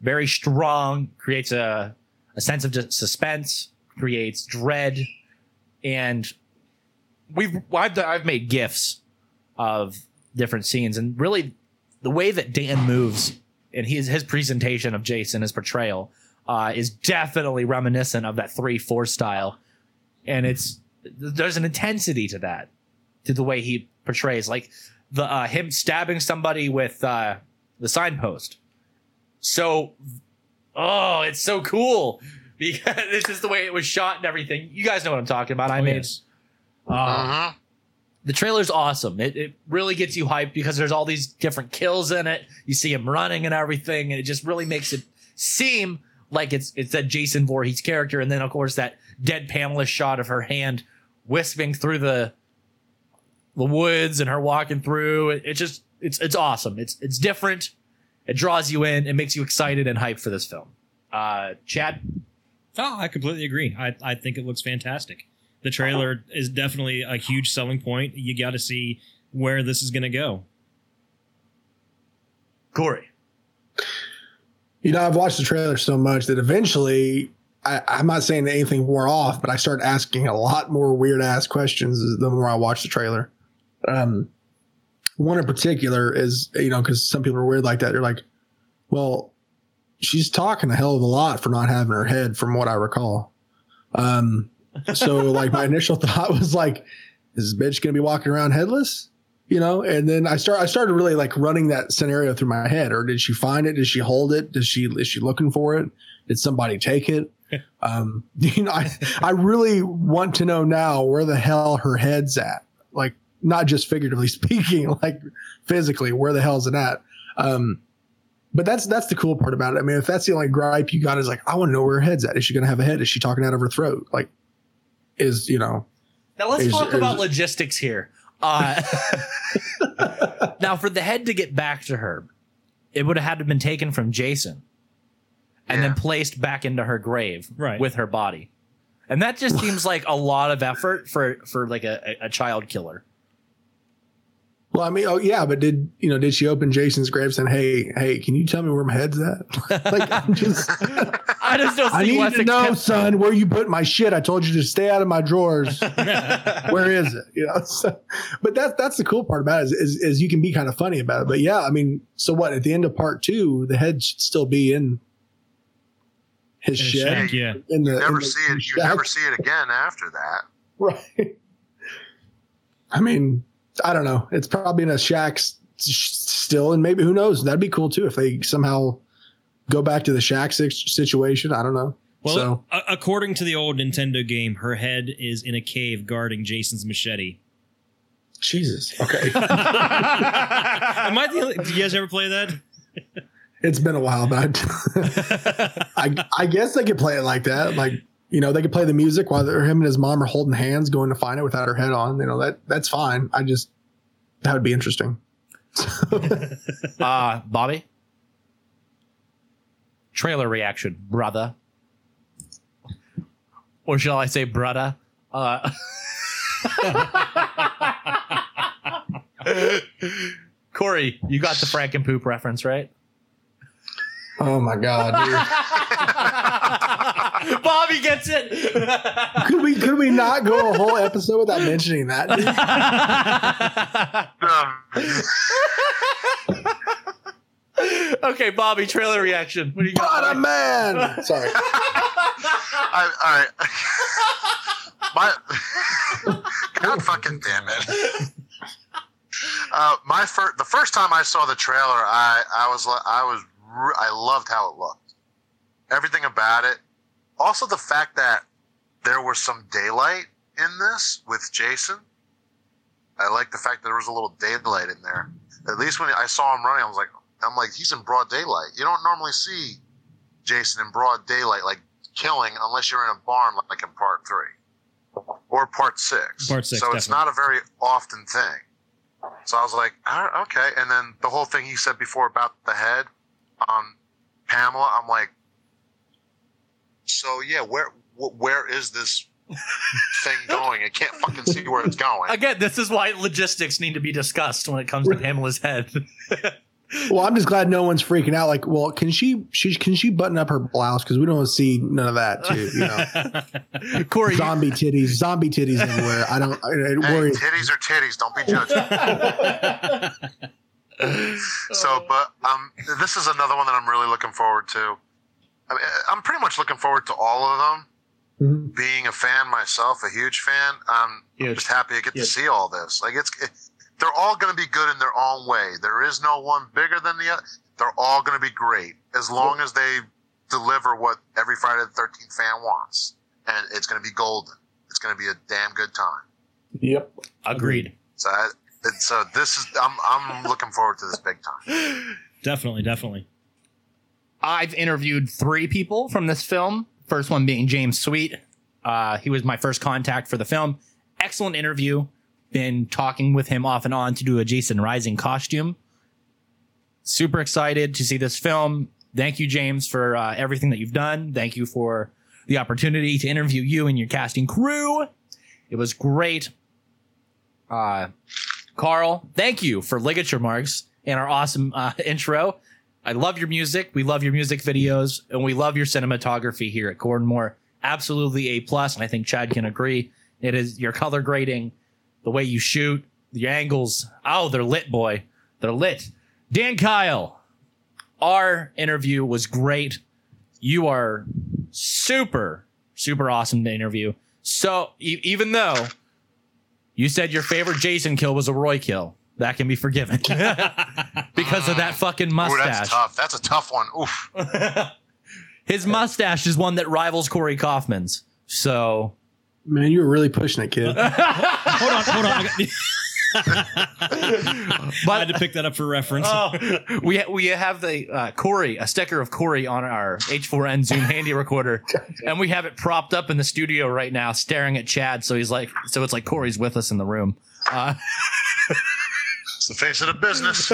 Very strong. Creates a sense of suspense. Creates dread. And I've made GIFs of different scenes, and really the way that Dan moves. And his presentation of Jason, his portrayal, is definitely reminiscent of that 3-4 style. And there's an intensity to that, to the way he portrays. Like him stabbing somebody with the signpost. So, it's so cool. Because this is the way it was shot and everything. You guys know what I'm talking about. The trailer's awesome. It really gets you hyped because there's all these different kills in it. You see him running and everything, and it just really makes it seem like it's that Jason Voorhees character. And then, of course, that dead Pamela shot of her hand wisping through the woods and her walking through. It's awesome. It's different. It draws you in. It makes you excited and hyped for this film. Chad? Oh, I completely agree. I think it looks fantastic. The trailer is definitely a huge selling point. You got to see where this is going to go. Corey. You know, I've watched the trailer so much that eventually, I'm not saying that anything wore off, but I started asking a lot more weird-ass questions the more I watched the trailer. One in particular is, you know, because some people are weird like that. They're like, well, she's talking a hell of a lot for not having her head, from what I recall. So like my initial thought was like, is this bitch going to be walking around headless? You know? And then I started really like running that scenario through my head. Or did she find it? Did she hold it? Is she looking for it? Did somebody take it? You know, I really want to know now where the hell her head's at. Like, not just figuratively speaking, like physically, where the hell's it at? But that's the cool part about it. I mean, if that's the only gripe you got is like, I want to know where her head's at. Is she going to have a head? Is she talking out of her throat? Like, is, you know, now let's talk about logistics here. Now, for the head to get back to her, it would have had to have been taken from Jason and then placed back into her grave with her body. And that just seems like a lot of effort for like a child killer. Well, I mean, but did she open Jason's grave saying, hey, can you tell me where my head's at? Like, I just don't see. I need to know, son, where you put my shit. I told you to stay out of my drawers. Where is it? You know. So, but that's the cool part about it is you can be kind of funny about it. But yeah, I mean, so what? At the end of part 2, the head should still be in his shed. Yeah. You never see it again after that. Right. I mean, I don't know. It's probably in a shack still, and maybe, who knows? That'd be cool too if they somehow go back to the shack situation. I don't know. Well, so, according to the old Nintendo game, her head is in a cave guarding Jason's machete. Jesus. Okay. Am I the only? Do you guys ever play that? It's been a while, but I guess they could play it like that. Like, You know, they could play the music while him and his mom are holding hands going to find it without her head on. You know, that's fine. I just, that would be interesting. Bobby? Trailer reaction, brother. Or shall I say brother? Corey, you got the Frank and Poop reference, right? Oh, my God, dude. Bobby gets it. Could we not go a whole episode without mentioning that? Okay, Bobby, trailer reaction. What do you got? What a man. Sorry. All right. God fucking damn it. The first time I saw the trailer, I loved how it looked. Everything about it. Also, the fact that there was some daylight in this with Jason. I like the fact that there was a little daylight in there. At least when I saw him running, I'm like, he's in broad daylight. You don't normally see Jason in broad daylight, like killing, unless you're in a barn, like in Part 3 or Part 6. So definitely. It's not a very often thing. So I was like, okay. And then the whole thing he said before about the head. Pamela, I'm like, so yeah, where is this thing going? I can't fucking see where it's going. Again, this is why logistics need to be discussed when it comes to Pamela's head. Well, I'm just glad no one's freaking out. Like, well, can she button up her blouse? Because we don't see none of that, too. You know, Corey, zombie titties everywhere. I worry. Titties are titties. Don't be judged. So, but this is another one that I'm really looking forward to. I mean, I'm pretty much looking forward to all of them. Mm-hmm. Being a fan myself, a huge fan, I'm just happy to get to see all this. Like, they're all going to be good in their own way. There is no one bigger than the other. They're all going to be great as long as they deliver what every Friday the 13th fan wants, and it's going to be golden. It's going to be a damn good time. Yep, agreed. So. So this is I'm looking forward to this big time. Definitely. I've interviewed 3 people from this film. First one being James Sweet. He was my first contact for the film. Excellent interview. Been talking with him off and on to do a Jason Rising costume. Super excited to see this film. Thank you, James, for everything that you've done. Thank you for the opportunity to interview you and your casting crew. It was great. Carl, thank you for ligature marks and our awesome intro. I love your music. We love your music videos, and we love your cinematography here at Cornmore. Absolutely A+, and I think Chad can agree. It is your color grading, the way you shoot, the angles. Oh, they're lit, boy. They're lit. Dan Kyle, our interview was great. You are super, super awesome to interview. So even though... you said your favorite Jason kill was a Roy kill. That can be forgiven because of that fucking mustache. Ooh, that's tough. That's a tough one. Oof. His mustache is one that rivals Corey Kaufman's. So, man, you were really pushing it, kid. Hold on. I had to pick that up for reference. We have the Corey, a sticker of Corey on our H4N Zoom handy recorder, and we have it propped up in the studio right now, staring at Chad. So he's like, so it's like Corey's with us in the room. It's the face of the business.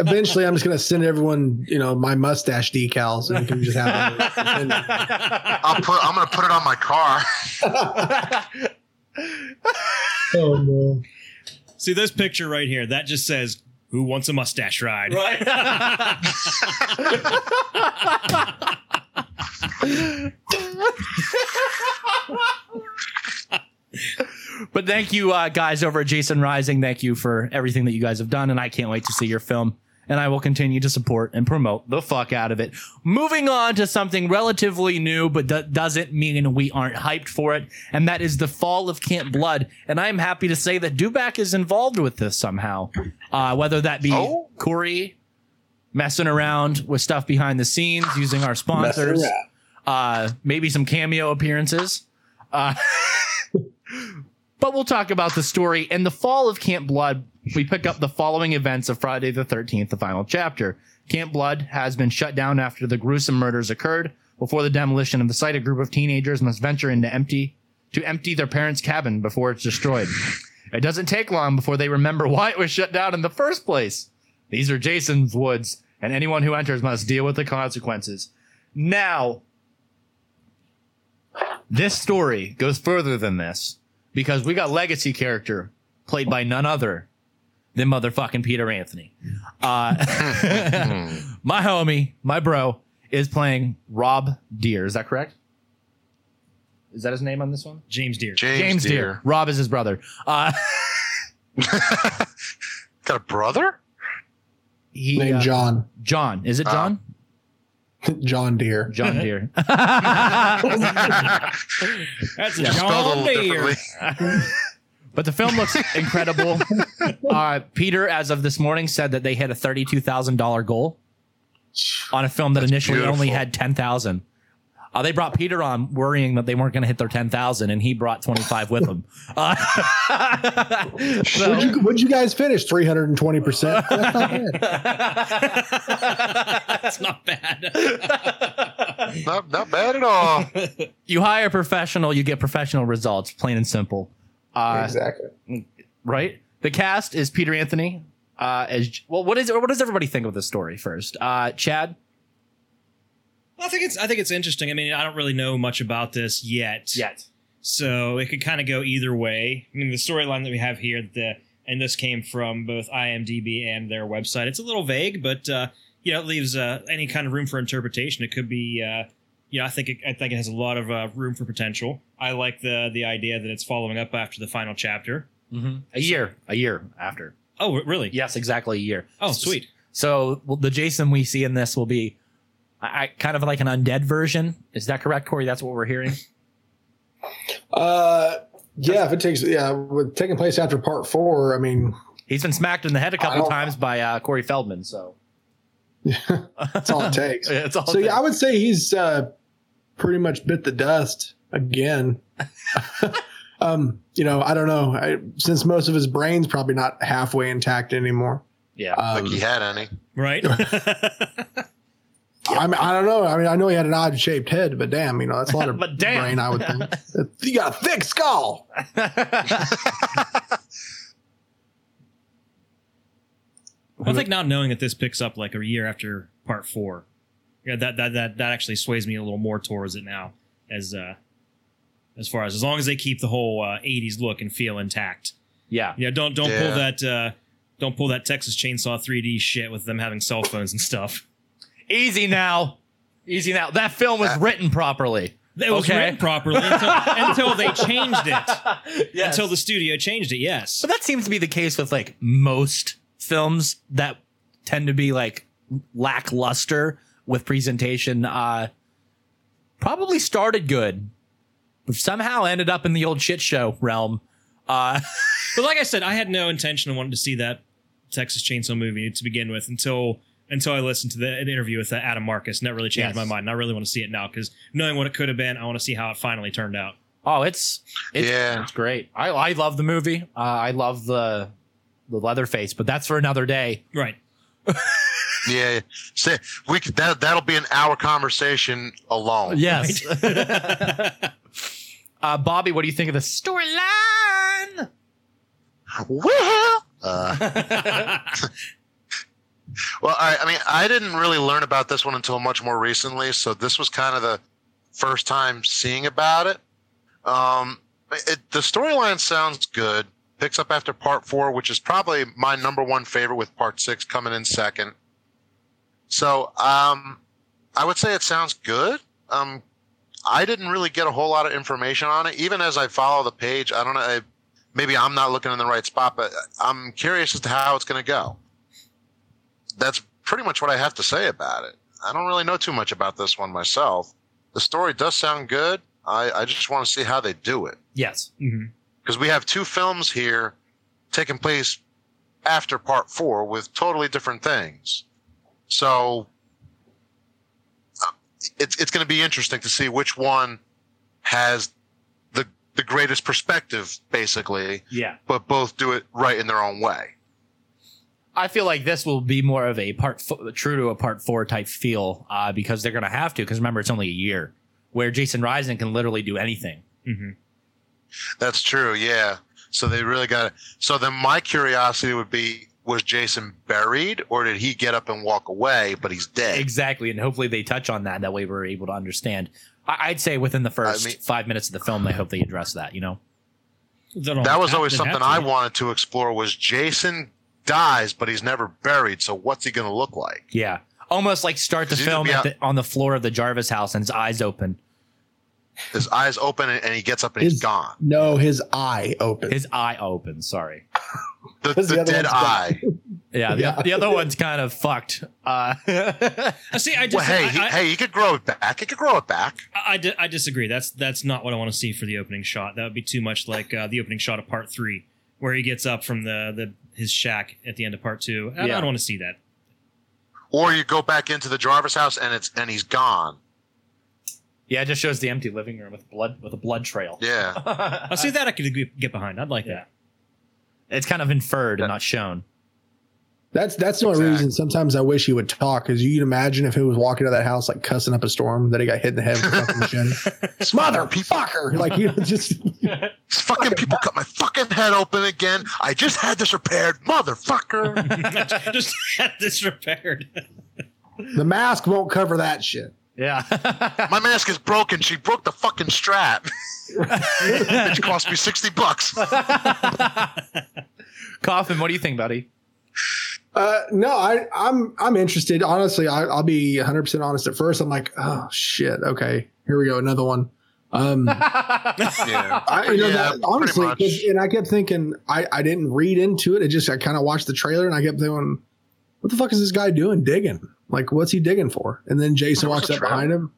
Eventually, I'm just gonna send everyone, you know, my mustache decals, and you can just have it. I'm gonna put it on my car. Oh no. See this picture right here? That just says, "Who wants a mustache ride?" Right. But thank you, guys, over at Jason Rising. Thank you for everything that you guys have done, and I can't wait to see your film. And I will continue to support and promote the fuck out of it. Moving on to something relatively new, but that doesn't mean we aren't hyped for it. And that is The Fall of Camp Blood. And I'm happy to say that Do Bac is involved with this somehow. Whether that be Corey messing around with stuff behind the scenes, using our sponsors, maybe some cameo appearances. But we'll talk about the story. In The Fall of Camp Blood, we pick up the following events of Friday the 13th, the final chapter. Camp Blood has been shut down after the gruesome murders occurred, Before the demolition of the site, a group of teenagers must venture into empty their parents' cabin before it's destroyed. It doesn't take long before they remember why it was shut down in the first place. These are Jason's woods, and anyone who enters must deal with the consequences. Now, this story goes further than this, because we got legacy character played by none other than motherfucking Peter Anthony. My homie, my bro, is playing Rob Deere. Is that correct? Is that his name on this one? James Deere. James Deere. Rob is his brother. Got a brother? Named John. John. Is it John? John Deere. John Deere. That's John Deere. But the film looks incredible. Peter, as of this morning, said that they hit a $32,000 goal on a film that only had 10,000. They brought Peter on worrying that they weren't going to hit their 10,000, and he brought 25 with him. So, would you guys finish 320%? That's not bad. That's not bad. Not bad at all. You hire a professional, you get professional results, plain and simple. Exactly. Right? The cast is Peter Anthony. What does everybody think of this story first? Chad? I think it's interesting. I mean, I don't really know much about this yet. So it could kind of go either way. I mean, the storyline that we have here, and this came from both IMDb and their website. It's a little vague, but it leaves any kind of room for interpretation. It could be, I think it has a lot of room for potential. I like the idea that it's following up after the final chapter, a year after. Oh, really? Yes, exactly a year. Oh, sweet. So the Jason we see in this will be. I kind of like an undead version. Is that correct, Corey? That's what we're hearing. If it's taking place after part 4, I mean, he's been smacked in the head a couple times by Corey Feldman. So that's all it takes. I would say he's pretty much bit the dust again. I don't know. Since most of his brain's probably not halfway intact anymore. Yeah, like he had any, right? I mean, I don't know. I mean, I know he had an odd-shaped head, but damn, that's a lot of brain, I would think. You got a thick skull. I think now knowing that this picks up like a year after part 4, that actually sways me a little more towards it now. As long as they keep the whole '80s look and feel intact. Yeah. Yeah. Don't pull that. Don't pull that Texas Chainsaw 3D shit with them having cell phones and stuff. Easy now. That film was written properly. It was written properly until they changed it. Yes. Until the studio changed it, yes. But that seems to be the case with like most films that tend to be like lackluster with presentation. Probably started good, but somehow ended up in the old shit show realm. But like I said, I had no intention of wanting to see that Texas Chainsaw movie to begin with until I listened to an interview with Adam Marcus, and that really changed my mind. And I really want to see it now because knowing what it could have been, I want to see how it finally turned out. Oh, it's great. I love the movie. I love the Leatherface, but that's for another day. Right. Yeah. So that'll be an hour conversation alone. Yes. Right? Bobby, what do you think of the storyline? Well. Well, I didn't really learn about this one until much more recently, so this was kind of the first time seeing about it. The storyline sounds good. Picks up after part 4, which is probably my number one favorite, with part 6 coming in second. So I would say it sounds good. I didn't really get a whole lot of information on it. Even as I follow the page, I don't know. Maybe I'm not looking in the right spot, but I'm curious as to how it's going to go. That's pretty much what I have to say about it. I don't really know too much about this one myself. The story does sound good. I just want to see how they do it. Yes. Because we have 2 films here taking place after part 4 with totally different things. So it's going to be interesting to see which one has the greatest perspective, basically. Yeah. But both do it right in their own way. I feel like this will be more of a true to a part four type feel because they're going to have to, because remember, it's only a year where Jason Rising can literally do anything. Mm-hmm. That's true. Yeah. So they really got it. So then my curiosity would be, was Jason buried or did he get up and walk away, but he's dead? Exactly. And hopefully they touch on that. That way we're able to understand. I'd say within the first 5 minutes of the film, they hope they address that, you know? That was always something I wanted to explore, was Jason dies, but he's never buried. So what's he going to look like? Yeah. Almost like start the film on the floor of the Jarvis house and his eyes open. His eyes open and he gets up and he's gone. No, his eye open. His eye open. Sorry. The dead eye. Yeah, the other one's kind of fucked. See, I just you could grow it back. It could grow it back. I disagree. That's not what I want to see for the opening shot. That would be too much like the opening shot of part three, where he gets up from his shack at the end of part two. I don't want to see that. Or you go back into the Jarvis house and he's gone. Yeah, it just shows the empty living room with a blood trail. Yeah, I see that. I could get behind. I'd like that. It's kind of inferred and not shown. That's one reason sometimes I wish he would talk, because you'd imagine if he was walking to that house like cussing up a storm that he got hit in the head with fucking shit. Smother, fucker! Like you just fucking people cut my fucking head open again. I just had this repaired, motherfucker. Just had this repaired. The mask won't cover that shit. Yeah, my mask is broken. She broke the fucking strap. Which cost me $60. Kaufman, what do you think, buddy? No, I'm interested. Honestly, I'll be 100% honest. At first, I'm like, oh shit, okay, here we go, another one. That, honestly, and I kept thinking, I didn't read into it. It just I kind of watched the trailer and I kept thinking, what the fuck is this guy doing digging? Like, what's he digging for? And then Jason walks up behind him.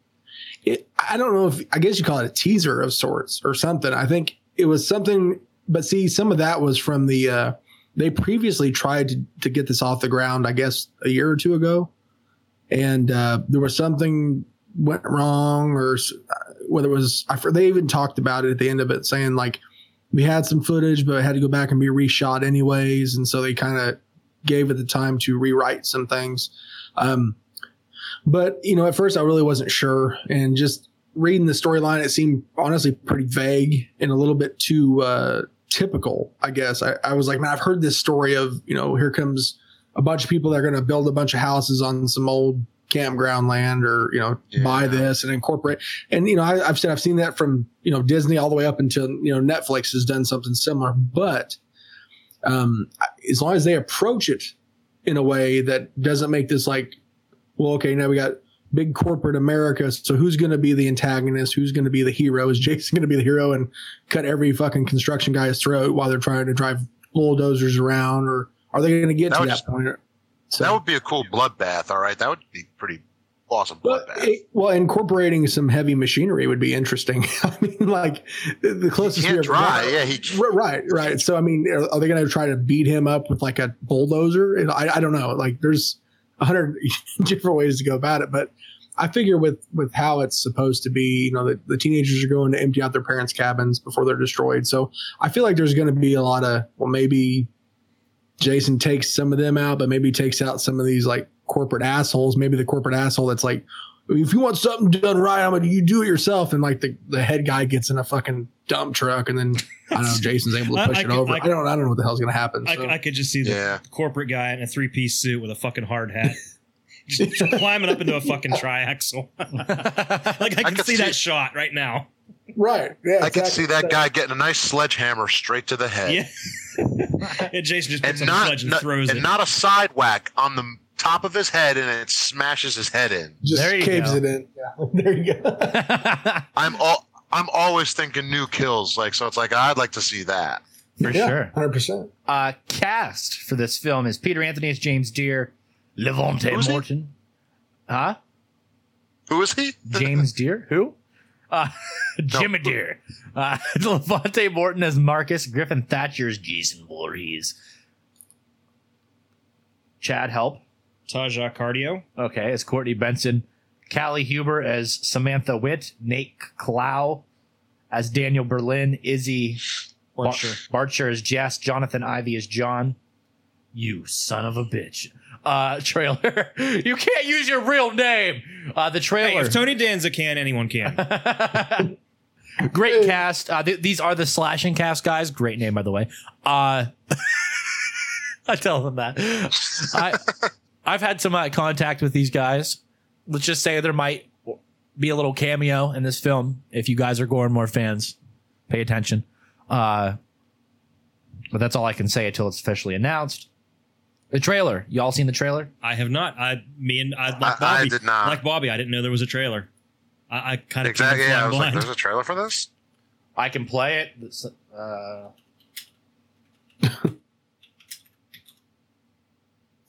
I don't know if I guess you call it a teaser of sorts or something. I think it was something. But see, some of that was from the they previously tried to get this off the ground, I guess, a year or two ago. And there was something went wrong or whether it was they even talked about it at the end of it, saying, like, we had some footage, but it had to go back and be reshot anyways. And so they kind of gave it the time to rewrite some things. But you know, at first I really wasn't sure, and just reading the storyline, it seemed honestly pretty vague and a little bit too, typical, I guess. I was like, man, I've heard this story of, you know, here comes a bunch of people that are going to build a bunch of houses on some old campground land or, you know, buy this and incorporate. And, you know, I've seen that from, you know, Disney all the way up until, you know, Netflix has done something similar, but, as long as they approach it in a way that doesn't make this like, well, okay, now we got big corporate America. So who's going to be the antagonist? Who's going to be the hero? Is Jason going to be the hero and cut every fucking construction guy's throat while they're trying to drive bulldozers around? Or are they going to get to that point? So, that would be a cool bloodbath. All right. That would be pretty awesome bloodbath. Well, incorporating some heavy machinery would be interesting. I mean, like the closest he can't drive. Yeah, right. So, I mean, are they going to try to beat him up with like a bulldozer? And I don't know. Like, there's 100 different ways to go about it, but I figure with how it's supposed to be, you know, the teenagers are going to empty out their parents' cabins before they're destroyed. So I feel like there's going to be a lot of, well, maybe Jason takes some of them out, but maybe takes out some of these like corporate assholes. Maybe the corporate asshole that's like, if you want something done right, I'm gonna you do it yourself. And like the head guy gets in a fucking dump truck, and then I don't know, Jason's able to push it over. I don't know what the hell's gonna happen. I could just see the corporate guy in a 3-piece suit with a fucking hard hat, just climbing up into a fucking triaxle. Like I could see that shot right now. Right. Yeah. I could see that guy getting a nice sledgehammer straight to the head. Yeah. And Jason just gets on the sledge and throws it, and not a side whack on the top of his head, and it smashes his head in. Just caves it in. Yeah. There you go. I'm always thinking new kills, like, so it's like I'd like to see that for sure. 100%. Cast for this film is Peter Anthony as James Deere, Levante Morton. Huh? Who is he? James Deere? Who? Jimmy Deere. Levante Morton as Marcus, Griffin Thatcher as Jason Voorhees. Chad, help. Taja Cardio. Okay, as Courtney Benson. Callie Huber as Samantha Witt. Nate Clow as Daniel Berlin. Izzy Barcher as Jess. Jonathan Ivey as John. you son of a bitch. Trailer. You can't use your real name. The trailer. Hey, if Tony Danza can, anyone can. Great cast. These are the slashing cast guys. Great name, by the way. I tell them that. I've had some contact with these guys. Let's just say there might be a little cameo in this film. If you guys are Gormore fans, pay attention. But that's all I can say until it's officially announced. The trailer. You all seen the trailer? I have not. I did not. Like Bobby, I didn't know there was a trailer. I kind of exactly. Yeah, I was blind. Like, "There's a trailer for this." I can play it.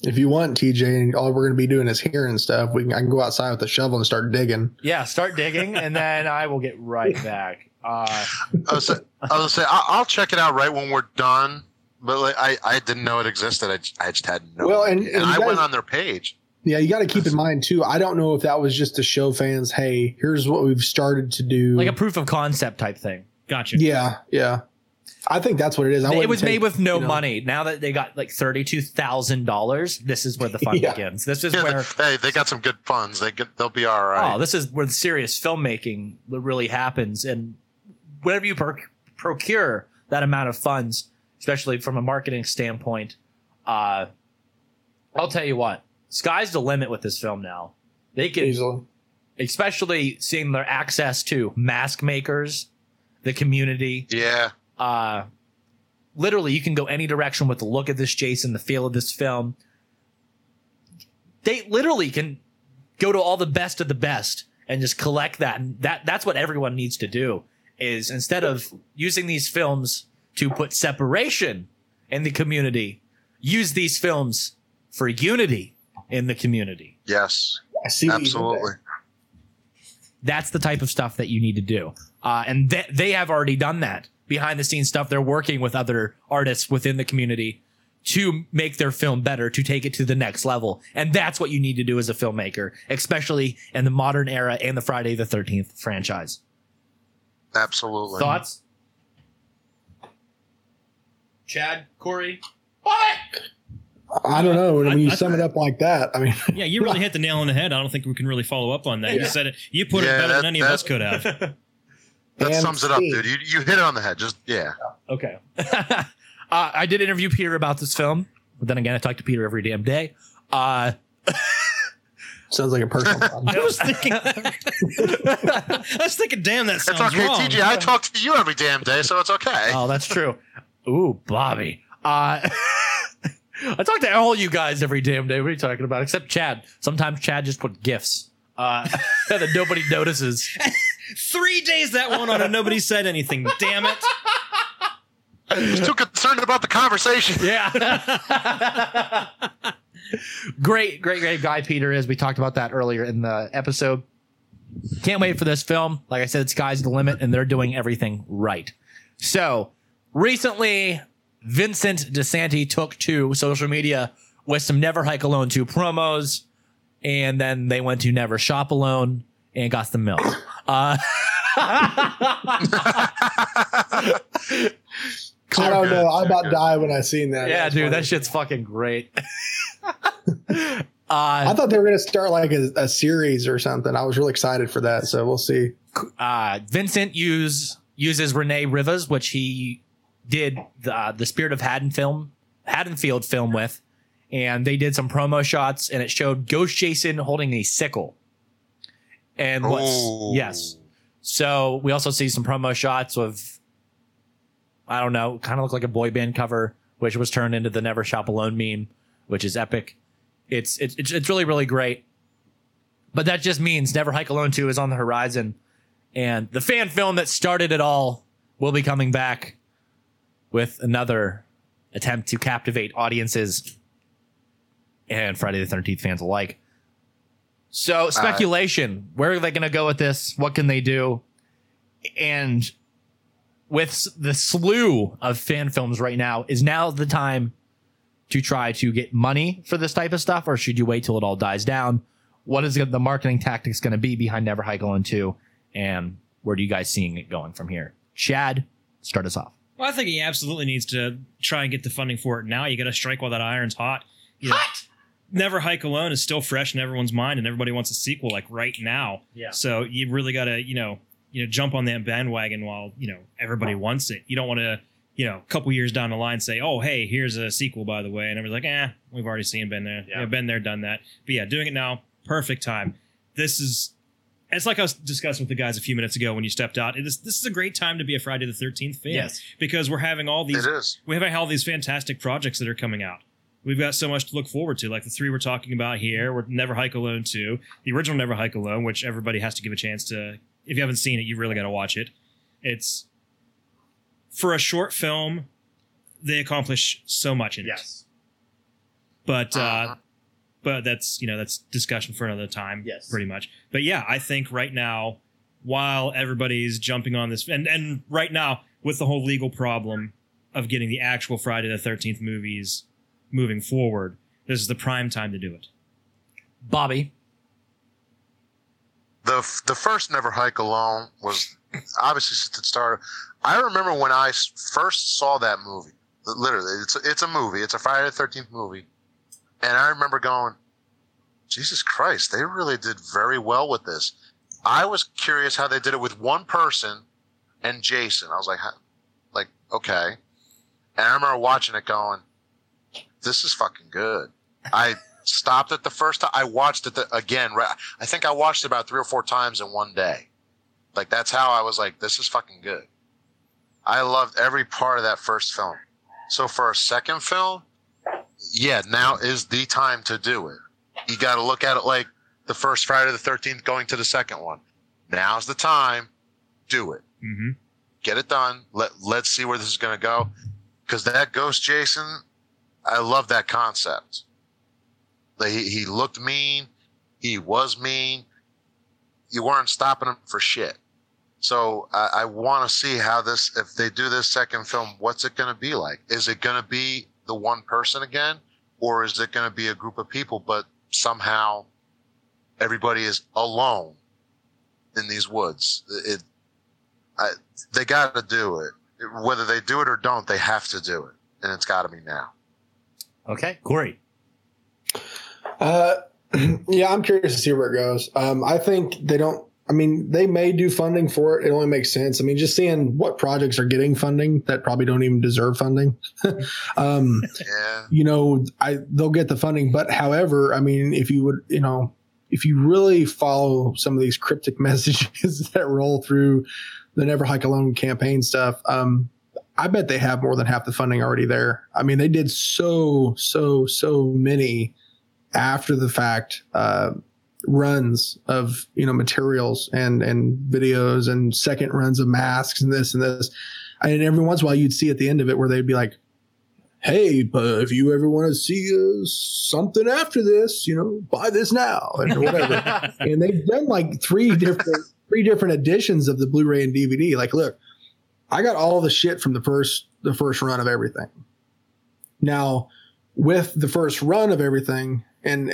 If you want, TJ, all we're going to be doing is hearing stuff. I can go outside with a shovel and start digging. Yeah, start digging, and then I will get right back. I was gonna say I'll check it out right when we're done. But like, I didn't know it existed. I just had no. Well, and I went on their page. Yeah, you got to keep in mind, too, I don't know if that was just to show fans, hey, here's what we've started to do. Like a proof of concept type thing. Gotcha. Yeah, yeah. I think that's what it is. It was made with no money. Now that they got like $32,000, this is where the fun begins. This is where... Hey, they got some good funds. They'll be all right. Oh, this is where the serious filmmaking really happens. And whenever you procure that amount of funds, especially from a marketing standpoint, I'll tell you what. Sky's the limit with this film now. They can, especially seeing their access to mask makers, the community. Yeah. Literally, you can go any direction with the look of this Jason, the feel of this film. They literally can go to all the best of the best and just collect that. And that's what everyone needs to do, is instead of using these films to put separation in the community, use these films for unity in the community. Yes, absolutely. That's the type of stuff that you need to do. And they have already done that behind the scenes stuff. They're working with other artists within the community to make their film better, to take it to the next level. And that's what you need to do as a filmmaker, especially in the modern era and the Friday the 13th franchise. Absolutely. Thoughts? Chad, Corey. What? I don't know. When you sum it up like that, I mean, yeah, you really hit the nail on the head. I don't think we can really follow up on that. You said it. You put it better than any of us could have. That sums it up, dude. You hit it on the head. Just okay. I did interview Peter about this film, but then again, I talk to Peter every damn day. Sounds like a personal problem. I was thinking, damn, that sounds wrong. It's okay, wrong. TJ. I talk to you every damn day, so it's okay. Oh, that's true. Ooh, Bobby. I talk to all you guys every damn day. What are you talking about? Except Chad. Sometimes Chad just put GIFs that nobody notices. 3 days that went on and nobody said anything. Damn it. I was too concerned about the conversation. Yeah. Great guy Peter is. We talked about that earlier in the episode. Can't wait for this film. Like I said, the sky's the limit, and they're doing everything right. So recently... Vincent DiSanti took to social media with some Never Hike Alone 2 promos, and then they went to Never Shop Alone and got some milk. I don't know. I about die when I seen that. Yeah, dude, funny. That shit's fucking great. I thought they were going to start like a series or something. I was really excited for that, so we'll see. Vincent uses Renee Rivas, which he did the Spirit of Haddonfield film with, and they did some promo shots, and it showed Ghost Jason holding a sickle. And yes, so we also see some promo shots of, I don't know, kind of look like a boy band cover, which was turned into the Never Shop Alone meme, which is epic. It's really, really great. But that just means Never Hike Alone 2 is on the horizon, and the fan film that started it all will be coming back with another attempt to captivate audiences and Friday the 13th fans alike. So speculation, where are they going to go with this? What can they do? And with the slew of fan films right now, is now the time to try to get money for this type of stuff? Or should you wait till it all dies down? What is the marketing tactics going to be behind Never Hike Alone 2? And where do you guys seeing it going from here? Chad, start us off. Well, I think he absolutely needs to try and get the funding for it now. You got to strike while that iron's hot. Hot! Never Hike Alone is still fresh in everyone's mind, and everybody wants a sequel like right now. Yeah. So you really got to, you know, jump on that bandwagon while, you know, everybody wants it. You don't want to, you know, a couple years down the line say, oh, hey, here's a sequel, by the way. And everybody's like, we've already seen, been there. Yeah. Been there, done that. But yeah, doing it now. Perfect time. This is, it's like I was discussing with the guys a few minutes ago when you stepped out. This is a great time to be a Friday the 13th fan. Yes. Because we're having all these, we have all these fantastic projects that are coming out. We've got so much to look forward to, like the three we're talking about here. We're Never Hike Alone 2, the original Never Hike Alone, which everybody has to give a chance to. If you haven't seen it, you really got to watch it. It's, for a short film, they accomplish so much in it. Yes. But that's, you know, that's discussion for another time. Yes. Pretty much. But yeah, I think right now, while everybody's jumping on this, and right now with the whole legal problem of getting the actual Friday the 13th movies moving forward, this is the prime time to do it. Bobby. The first Never Hike Alone was obviously since it started. I remember when I first saw that movie, literally, it's a movie. It's a Friday the 13th movie. And I remember going, Jesus Christ, they really did very well with this. I was curious how they did it with one person and Jason. I was like, okay. And I remember watching it going, this is fucking good. I stopped it the first time. I watched it again. I think I watched it about 3 or 4 times in one day. Like, that's how I was like, this is fucking good. I loved every part of that first film. So for a second film, yeah, now is the time to do it. You got to look at it like the first Friday the 13th going to the second one. Now's the time. Do it. Mm-hmm. Get it done. Let's see where this is going to go. Because that Ghost Jason, I love that concept. He looked mean. He was mean. You weren't stopping him for shit. So I want to see how this, if they do this second film, what's it going to be like? Is it going to be the one person again, or is it going to be a group of people, but somehow everybody is alone in these woods? They got to do it. Whether they do it or don't, they have to do it. And it's got to be now. Okay. Corey. Yeah, I'm curious to see where it goes. I think they don't. I mean, they may do funding for it. It only makes sense. I mean, just seeing what projects are getting funding that probably don't even deserve funding. Yeah. You know, they'll get the funding. But however, I mean, if you would, you know, if you really follow some of these cryptic messages that roll through the Never Hike Alone campaign stuff, I bet they have more than half the funding already there. I mean, they did so many after the fact, runs of, you know, materials and videos and second runs of masks and this and this. And every once in a while you'd see at the end of it where they'd be like, hey, but if you ever want to see something after this, you know, buy this now or whatever. And they've done like three different editions of the Blu-ray and DVD. Like, look, I got all the shit from the first run of everything. Now with the first run of everything, And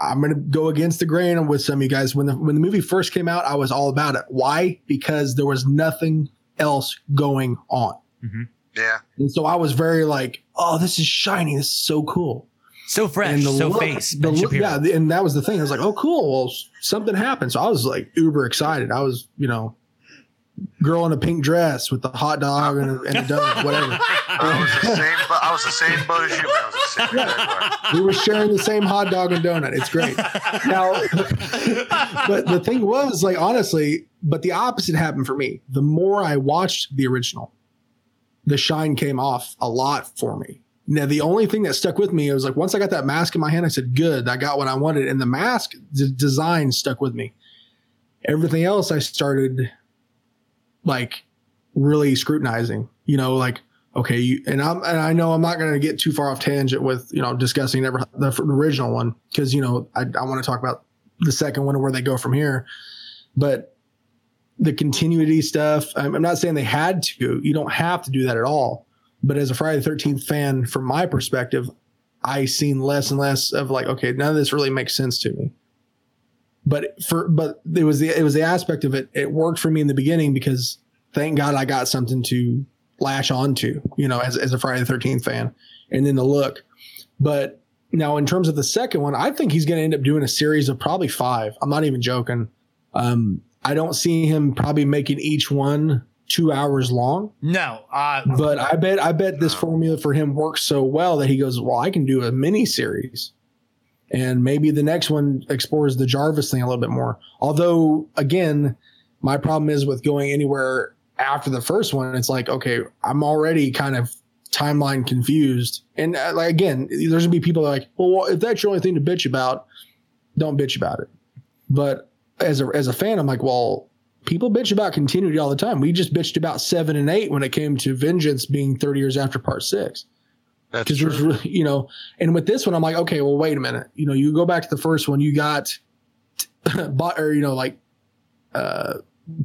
I'm going to go against the grain with some of you guys. When the movie first came out, I was all about it. Why? Because there was nothing else going on. Mm-hmm. Yeah. And so I was very like, oh, this is shiny. This is so cool. So fresh. And yeah. And that was the thing. I was like, oh, cool. Well, something happened. So I was like uber excited. I was, you know, girl in a pink dress with the hot dog and a donut, whatever. I was the same boat as you. We were sharing the same hot dog and donut. It's great. Now, but the thing was, like, honestly, but the opposite happened for me. The more I watched the original, the shine came off a lot for me. Now, the only thing that stuck with me, it was like, once I got that mask in my hand, I said, good, I got what I wanted. And the mask design stuck with me. Everything else I started like really scrutinizing, you know, like, okay, I know I'm not going to get too far off tangent with, you know, discussing the original one, because, you know, I want to talk about the second one and where they go from here. But the continuity stuff, I'm not saying they had to. You don't have to do that at all. But as a Friday the 13th fan, from my perspective, I seen less and less of like, okay, none of this really makes sense to me. But it was the aspect of it. It worked for me in the beginning because thank God I got something to lash onto, you know, as a Friday the 13th fan, and then the look. But now in terms of the second one, I think he's going to end up doing a series of probably 5. I'm not even joking. I don't see him probably making each one 2 hours long. No. But I bet this formula for him works so well that he goes, well, I can do a mini series. And maybe the next one explores the Jarvis thing a little bit more. Although, again, my problem is with going anywhere after the first one. It's like, okay, I'm already kind of timeline confused. And like, again, there's going to be people that are like, well, if that's your only thing to bitch about, don't bitch about it. But as a fan, I'm like, well, people bitch about continuity all the time. We just bitched about 7 and 8 when it came to Vengeance being 30 years after part 6. That's true. Really, you know, and with this one, I'm like, okay, well, wait a minute. You know, you go back to the first one, you got, or, you know, like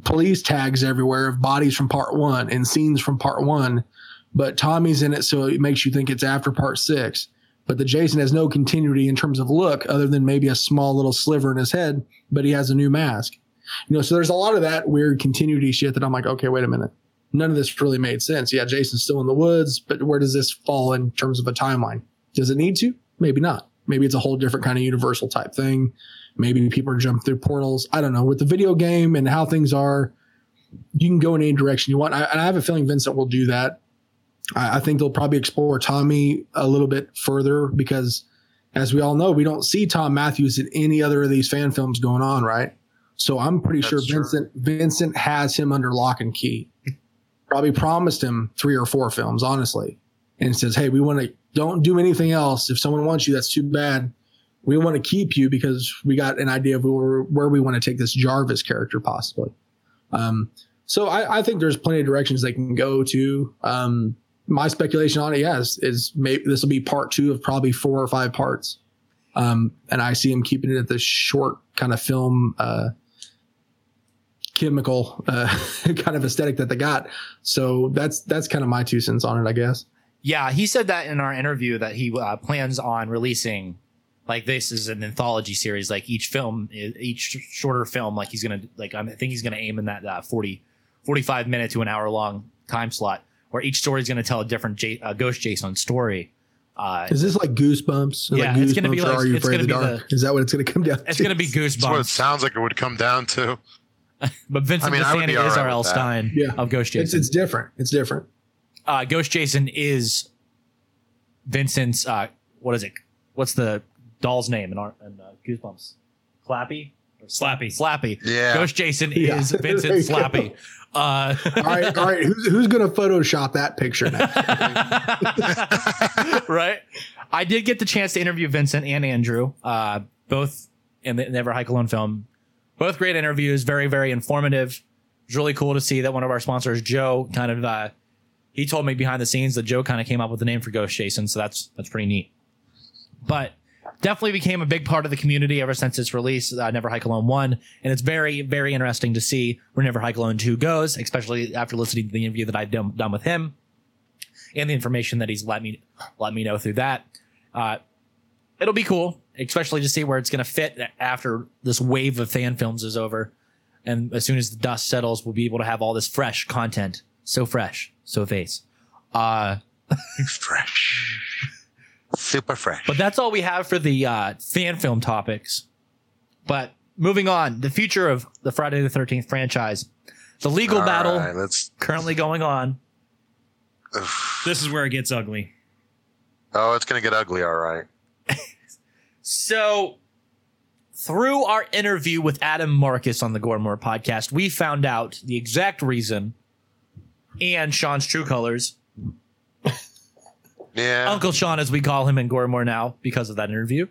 police tags everywhere of bodies from part 1 and scenes from part 1, but Tommy's in it, so it makes you think it's after part 6. But the Jason has no continuity in terms of look, other than maybe a small little sliver in his head, but he has a new mask. You know, so there's a lot of that weird continuity shit that I'm like, okay, wait a minute. None of this really made sense. Yeah, Jason's still in the woods, but where does this fall in terms of a timeline? Does it need to? Maybe not. Maybe it's a whole different kind of universal type thing. Maybe people are jumping through portals. I don't know. With the video game and how things are, you can go in any direction you want. And I have a feeling Vincent will do that. I think they'll probably explore Tommy a little bit further because, as we all know, we don't see Tom Matthews in any other of these fan films going on, right? So I'm pretty sure Vincent has him under lock and key. Probably promised him 3 or 4 films, honestly, and says, hey, we want to don't do anything else. If someone wants you, that's too bad. We want to keep you because we got an idea of where we want to take this Jarvis character possibly. So I think there's plenty of directions they can go to. My speculation on it, yes, is maybe this will be part 2 of probably 4 or 5 parts. And I see him keeping it at this short kind of film, chemical kind of aesthetic that they got. So that's kind of my 2 cents on it, I guess. Yeah, he said that in our interview that he plans on releasing, like, this is an anthology series, like each shorter film, like he's gonna, like, I think he's gonna aim in that 45 minute to an hour long time slot where each story is gonna tell a different Ghost Jason story. Is this like Goosebumps? Yeah, like Goosebumps, it's gonna be like, are you afraid of the dark? Is that what it's gonna come down to? It's gonna be Goosebumps. That's what it sounds like it would come down to. But Vincent DiSanti is R.L. Stein of Ghost Jason. It's different. It's different. Ghost Jason is Vincent's. What is it? What's the doll's name in Goosebumps? Clappy or Slappy. Yeah. Ghost Jason is Vincent Slappy. All right. Who's gonna Photoshop that picture next? Right. I did get the chance to interview Vincent and Andrew, both in the Never Hike Alone film. Both great interviews, very, very informative. It's really cool to see that one of our sponsors, Joe, kind of he told me behind the scenes that Joe kind of came up with the name for Ghost Jason, so that's pretty neat. But definitely became a big part of the community ever since its release, Never Hike Alone 1, and it's very, very interesting to see where Never Hike Alone 2 goes, especially after listening to the interview that I've done with him and the information that he's let me know through that. It'll be cool, especially to see where it's going to fit after this wave of fan films is over. And as soon as the dust settles, we'll be able to have all this fresh content. So fresh. So face. Fresh. Super fresh. But that's all we have for the fan film topics. But moving on, the future of the Friday the 13th franchise. The legal battle currently going on. Oof. This is where it gets ugly. Oh, it's going to get ugly. All right. So through our interview with Adam Marcus on the Gormore podcast, we found out the exact reason and Sean's true colors. Yeah. Uncle Sean, as we call him in Gormore now because of that interview.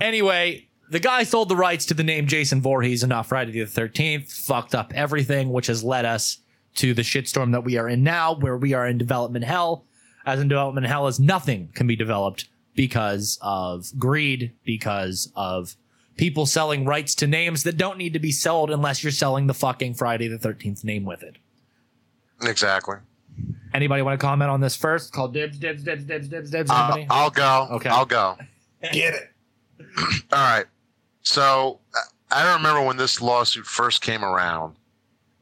Anyway, the guy sold the rights to the name Jason Voorhees and not Friday the 13th, fucked up everything, which has led us to the shitstorm that we are in now, where we are in development hell. As in development hell, as nothing can be developed because of greed, because of people selling rights to names that don't need to be sold unless you're selling the fucking Friday the 13th name with it. Exactly. Anybody want to comment on this first? Call dibs. I'll go. Okay. I'll go. Get it. All right. So I don't remember when this lawsuit first came around,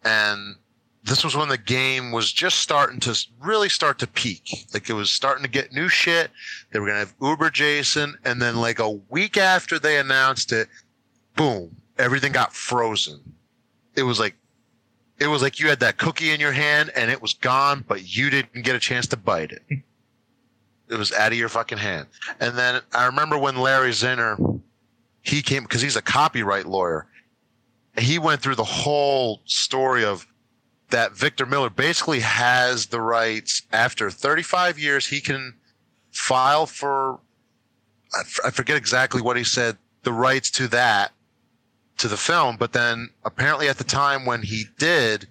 and this was when the game was just starting to really start to peak. Like, it was starting to get new shit. They were going to have Uber Jason. And then like a week after they announced it, boom, everything got frozen. It was like you had that cookie in your hand and it was gone, but you didn't get a chance to bite it. It was out of your fucking hand. And then I remember when Larry Zinner, he came because he's a copyright lawyer. He went through the whole story of that Victor Miller basically has the rights. After 35 years, he can file for, I forget exactly what he said, the rights to that, to the film. But then apparently at the time when he did,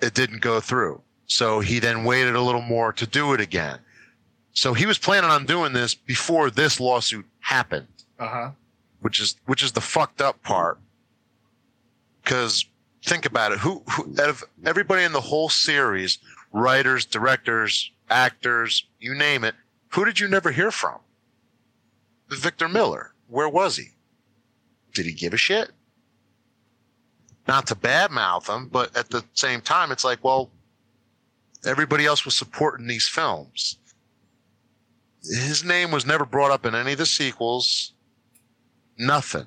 it didn't go through. So he then waited a little more to do it again. So he was planning on doing this before this lawsuit happened, which is the fucked up part. Because think about it, who out of everybody in the whole series, writers, directors, actors, you name it, who did you never hear from? Victor Miller. Where was he? Did he give a shit? Not to badmouth him, but at the same time, it's like, well, everybody else was supporting these films. His name was never brought up in any of the sequels. Nothing.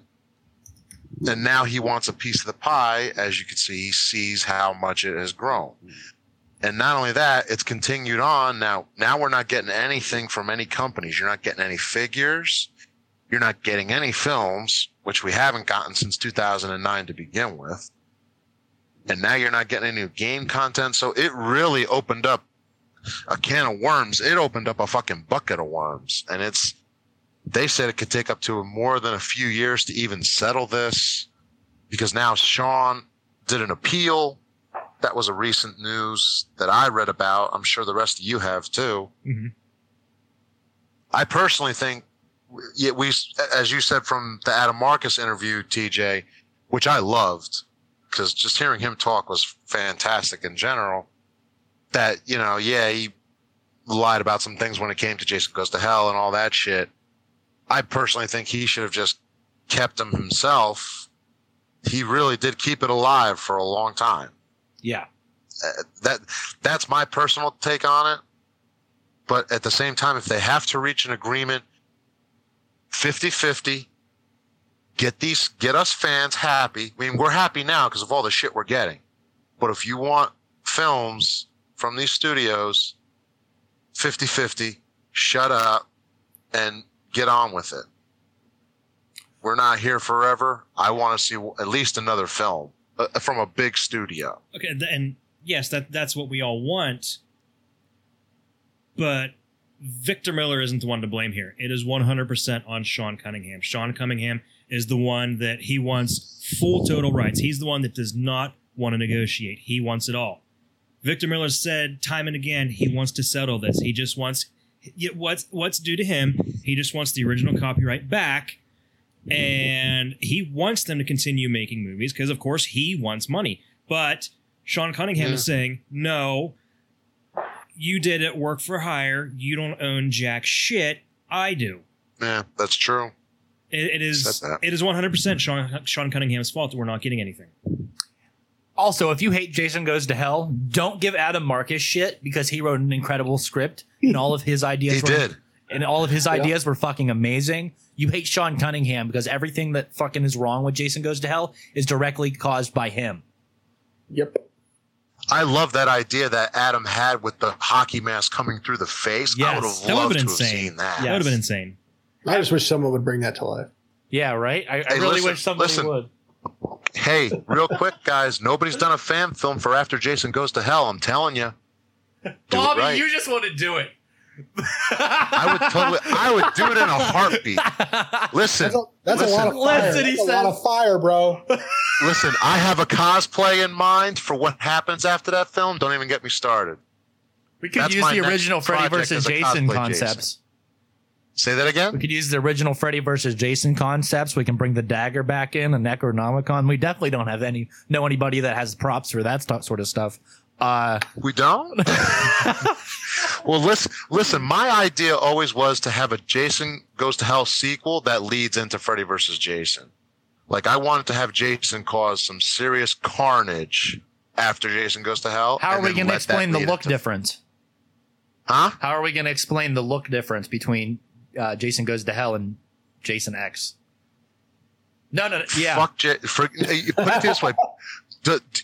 And now he wants a piece of the pie. As you can see, he sees how much it has grown. And not only that, it's continued on. Now we're not getting anything from any companies. You're not getting any figures. You're not getting any films, which we haven't gotten since 2009 to begin with. And now you're not getting any new game content. So it really opened up a can of worms. It opened up a fucking bucket of worms, and they said it could take up to more than a few years to even settle this, because now Sean did an appeal. That was a recent news that I read about. I'm sure the rest of you have too. Mm-hmm. I personally think we, as you said from the Adam Marcus interview, TJ, which I loved because just hearing him talk was fantastic in general. That, you know, yeah, he lied about some things when it came to Jason Goes to Hell and all that shit. I personally think he should have just kept them himself. He really did keep it alive for a long time. Yeah. That's my personal take on it. But at the same time, if they have to reach an agreement, 50-50, get us fans happy. I mean, we're happy now because of all the shit we're getting. But if you want films from these studios, 50-50, shut up and get on with it. We're not here forever. I want to see at least another film from a big studio. Okay, and yes, that's what we all want. But Victor Miller isn't the one to blame here. It is 100% on Sean Cunningham. Sean Cunningham is the one that he wants full total rights. He's the one that does not want to negotiate. He wants it all. Victor Miller said time and again he wants to settle this. He just wants what's due to him. He just wants the original copyright back, and he wants them to continue making movies because, of course, he wants money. But Sean Cunningham is saying, no, you did it work for hire. You don't own jack shit. I do. Yeah, that's true. It is 100% Sean Cunningham's fault that we're not getting anything. Also, if you hate Jason Goes to Hell, don't give Adam Marcus shit because he wrote an incredible script and all of his ideas were fucking amazing. You hate Sean Cunningham because everything that fucking is wrong with Jason Goes to Hell is directly caused by him. Yep. I love that idea that Adam had with the hockey mask coming through the face. Yes, I would have loved to have seen that. Yes. That would have been insane. I just wish someone would bring that to life. Yeah, right? I really wish somebody would. Hey, real quick, guys, nobody's done a fan film for After Jason Goes to Hell. I'm telling you. Bobby, right. You just want to do it. I would do it in a heartbeat. Listen. That's a lot of fire. That's a lot of fire, bro. Listen, I have a cosplay in mind for what happens after that film. Don't even get me started. We could use the original Freddy versus Jason concepts. Say that again? We could use the original Freddy versus Jason concepts. We can bring the dagger back in, a Necronomicon. We definitely don't have anybody that has props for that sort of stuff. We don't? Well, listen, my idea always was to have a Jason Goes to Hell sequel that leads into Freddy versus Jason. Like, I wanted to have Jason cause some serious carnage after Jason goes to hell. How are we going to explain the look difference? Huh? How are we going to explain the look difference between Jason goes to hell and Jason X? No. Yeah. Fuck put it this way.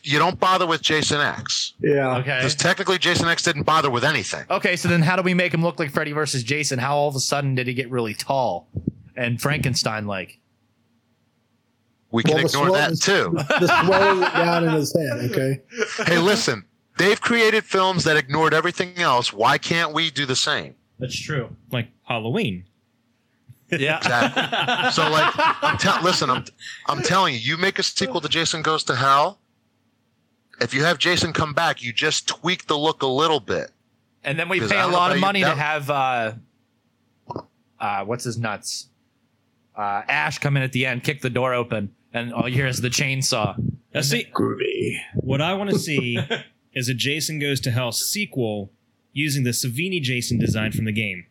You don't bother with Jason X. Yeah. Okay. Because technically Jason X didn't bother with anything. Okay, so then how do we make him look like Freddy versus Jason? How all of a sudden did he get really tall and Frankenstein-like? We can ignore that too. The swelling down in his head, okay? Hey, listen. They've created films that ignored everything else. Why can't we do the same? That's true. Like Halloween. Yeah. Exactly. So, like, I'm telling you, you make a sequel to Jason Goes to Hell. If you have Jason come back, you just tweak the look a little bit. And then we pay a lot of money to have what's his nuts? Ash come in at the end, kick the door open, and all you hear is the chainsaw. Now, see, groovy. What I want to see is a Jason Goes to Hell sequel using the Savini Jason design from the game.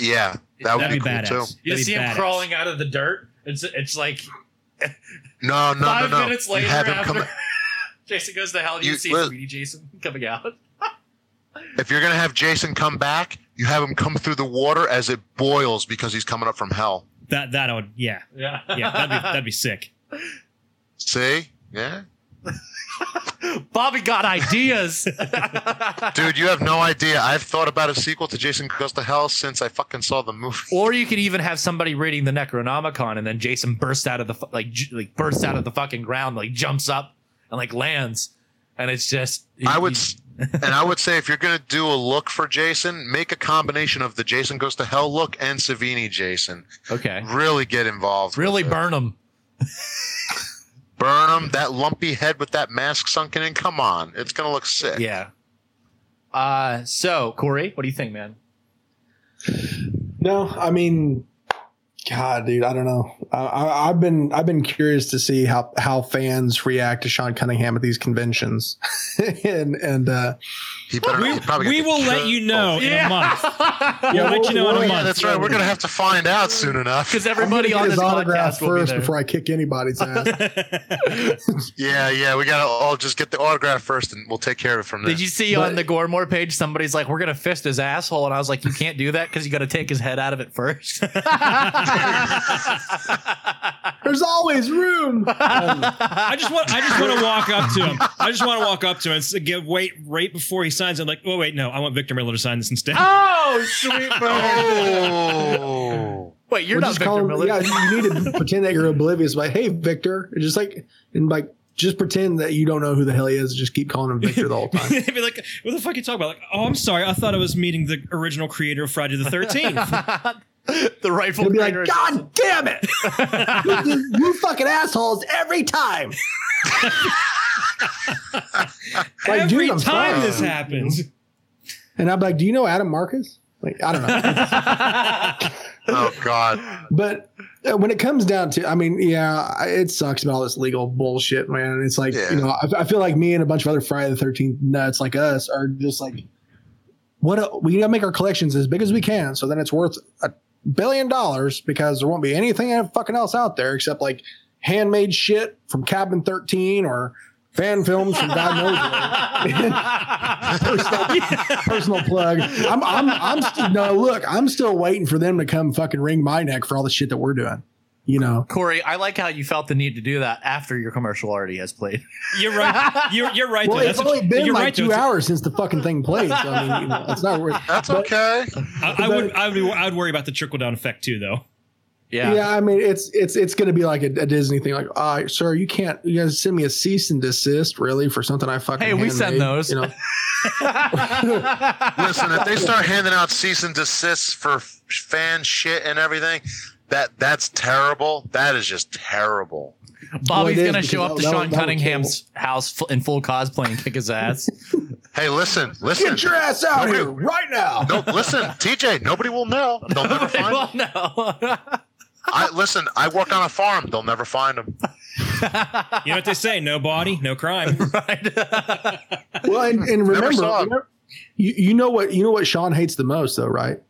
Yeah, that'd be cool badass. Too. You see him crawling out of the dirt. It's like no. 5 minutes later, after Jason Goes to Hell, you see Savini Jason coming out. If you're gonna have Jason come back, you have him come through the water as it boils because he's coming up from hell. That would that'd be sick. See? Yeah. Bobby got ideas. Dude, you have no idea. I've thought about a sequel to Jason Goes to Hell since I fucking saw the movie. Or you could even have somebody reading the Necronomicon and then Jason bursts out of the bursts out of the fucking ground, like jumps up and like lands, and it's just I would say if you're going to do a look for Jason, make a combination of the Jason Goes to Hell look and Savini Jason. Okay. Really get involved. Really burn him. Burn him, that lumpy head with that mask sunken in. Come on. It's going to look sick. Yeah. So, Corey, what do you think, man? No, I mean, God, dude, I don't know. I've been curious to see how fans react to Sean Cunningham at these conventions. and we will let you know in a month. We'll let you know in a month. That's right. We're going to have to find out soon enough. Because everybody on this podcast will be there. Before I kick anybody's ass. Yeah. We got to all just get the autograph first and we'll take care of it from there. Did you see on the Goremore page, somebody's like, we're going to fist his asshole. And I was like, you can't do that because you got to take his head out of it first. There's always room. I just want to walk up to him. I just want to walk up to him and wait right before he signs. I'm like, oh wait, no, I want Victor Miller to sign this instead. Oh, sweet bird. Oh. Wait, you're not Victor Miller. Yeah, you need to pretend that you're oblivious. Like, hey, Victor, and just pretend that you don't know who the hell he is. Just keep calling him Victor the whole time. They'd be like, what the fuck are you talking about? Like, oh, I'm sorry, I thought I was meeting the original creator of Friday the 13th. The rightful creator. He'll be like, God damn it! you fucking assholes every time. Every time this happens. And I'm like, do you know Adam Marcus? Like, I don't know. Oh, God. But when it comes down to, I mean, yeah, it sucks about all this legal bullshit, man. It's like, I feel like me and a bunch of other Friday the 13th nuts like us are just like, we gotta make our collections as big as we can, so then it's worth $1 billion because there won't be anything fucking else out there except like handmade shit from Cabin 13 or fan films from God knows. personal plug. I'm still waiting for them to come fucking wring my neck for all the shit that we're doing. You know, Corey, I like how you felt the need to do that after your commercial already has played. You're right. You're right. Well, it's only been like 2 hours since the fucking thing played. So, I mean, it's not worth. That's okay. I would worry about the trickle down effect too, though. Yeah. Yeah. I mean, it's going to be like a Disney thing. Like, sir, you guys send me a cease and desist really for something I fucking. Hey, we send those. You know? Listen, if they start handing out cease and desists for fan shit and everything. That's terrible. That is just terrible. Bobby's gonna show up to Sean Cunningham's house in full cosplay and kick his ass. Hey, listen. Get your ass out here right now. No, listen, TJ. Nobody will know. They'll never find him. I work on a farm. They'll never find him. You know what they say? No body, no crime. Right. Well, and remember, you know what Sean hates the most, though, right?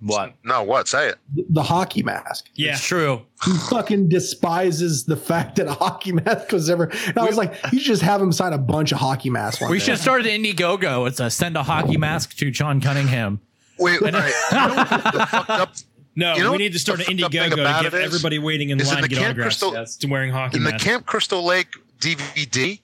What? No, what? Say it. The hockey mask. Yeah, it's true. He fucking despises the fact that a hockey mask was ever. And I was like, you should just have him sign a bunch of hockey masks. We should start an Indiegogo. It's a send a hockey mask to Sean Cunningham. Wait, right. We need to start an Indiegogo to get everybody waiting in line to get autographs. Yes, wearing hockey masks. In the Camp Crystal Lake DVD,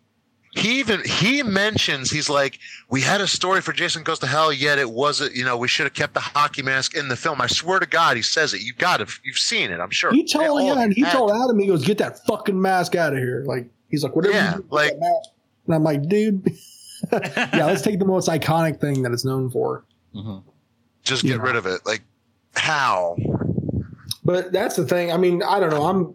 he mentions, he's like, we had a story for Jason Goes to Hell, yet it wasn't, we should have kept the hockey mask in the film. I swear to God, he says it. You've seen it, I'm sure. He told Adam, he goes, get that fucking mask out of here. Like, he's like, whatever. Yeah, and I'm like, dude, yeah, let's take the most iconic thing that it's known for. Mm-hmm. Just get rid of it. Like, how? But that's the thing. I mean, I don't know.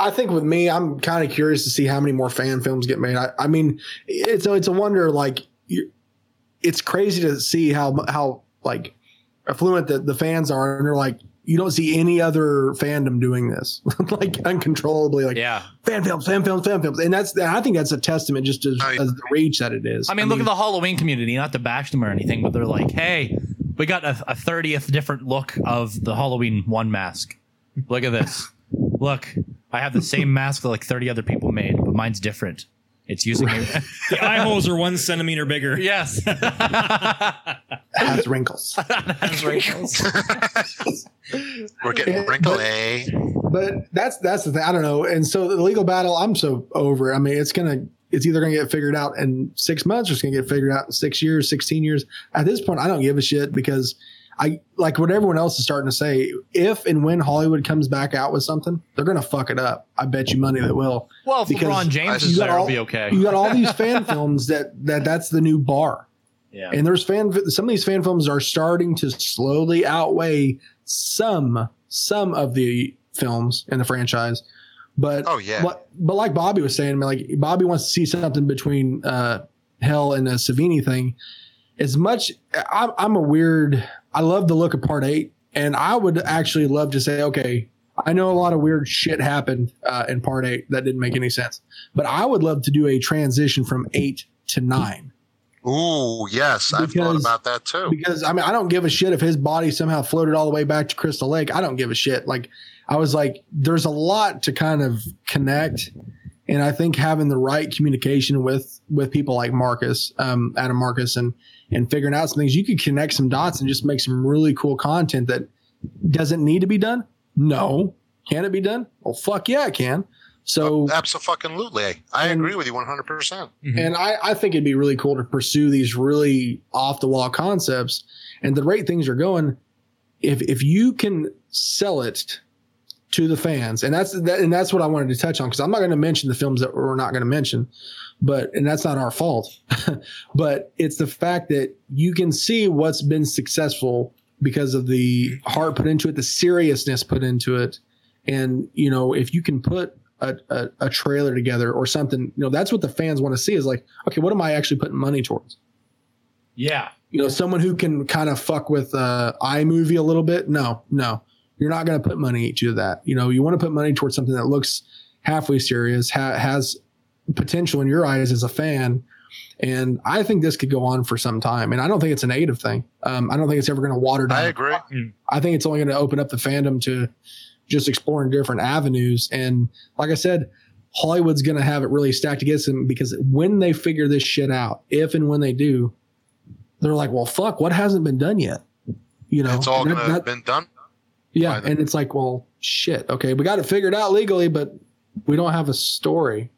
I think with me, I'm kind of curious to see how many more fan films get made. I mean, it's a wonder. Like, it's crazy to see how like affluent the fans are, and they're like, you don't see any other fandom doing this like uncontrollably. Like, yeah, fan films, and I think that's a testament just to the reach that it is. I mean, look at the Halloween community. Not to bash them or anything, but they're like, hey, we got a 30th different look of the Halloween one mask. Look at this. Look, I have the same mask that like 30 other people made, but mine's different. It's using the eye holes are 1 centimeter bigger. Yes. Has wrinkles. We're getting wrinkly. But that's the thing. I don't know. And so the legal battle, I'm so over. I mean, it's either going to get figured out in 6 months or it's going to get figured out in 6 years, 16 years. At this point, I don't give a shit because I like what everyone else is starting to say. If and when Hollywood comes back out with something, they're going to fuck it up. I bet you money they will. Well, if LeBron James is there, it'll be okay. You got all these fan films that's the new bar. Yeah. And there's some of these fan films are starting to slowly outweigh some of the films in the franchise. But but like Bobby was saying, I mean, like Bobby wants to see something between Hell and the Savini thing. As much, I love the look of Part 8, and I would actually love to say, okay, I know a lot of weird shit happened in Part 8 that didn't make any sense, but I would love to do a transition from 8 to 9. Ooh, yes, I've thought about that too. Because I mean, I don't give a shit if his body somehow floated all the way back to Crystal Lake. I don't give a shit. Like, I was like, there's a lot to kind of connect, and I think having the right communication with people like Marcus, Adam Marcus, and figuring out some things, you could connect some dots and just make some really cool content that doesn't need to be done. No, can it be done? Well, fuck yeah, it can. So absolutely, I agree with you 100%. And I think it'd be really cool to pursue these really off the wall concepts. And the rate things are going, if you can sell it to the fans, and that's what I wanted to touch on, because I'm not going to mention the films that we're not going to mention, and that's not our fault. But it's the fact that you can see what's been successful because of the heart put into it, the seriousness put into it, and if you can put a trailer together or something, that's what the fans want to see, is like, okay, what am I actually putting money towards? Yeah, someone who can kind of fuck with iMovie a little bit. No. You're not going to put money into that. You want to put money towards something that looks halfway serious, has potential in your eyes as a fan. And I think this could go on for some time. And I don't think it's a negative thing. I don't think it's ever going to water down. I agree. I think it's only going to open up the fandom to just exploring different avenues. And like I said, Hollywood's going to have it really stacked against them, because when they figure this shit out, if and when they do, they're like, well, fuck, what hasn't been done yet? It's all going to have been done. Yeah, and it's like, well, shit. Okay, we got it figured out legally, but we don't have a story.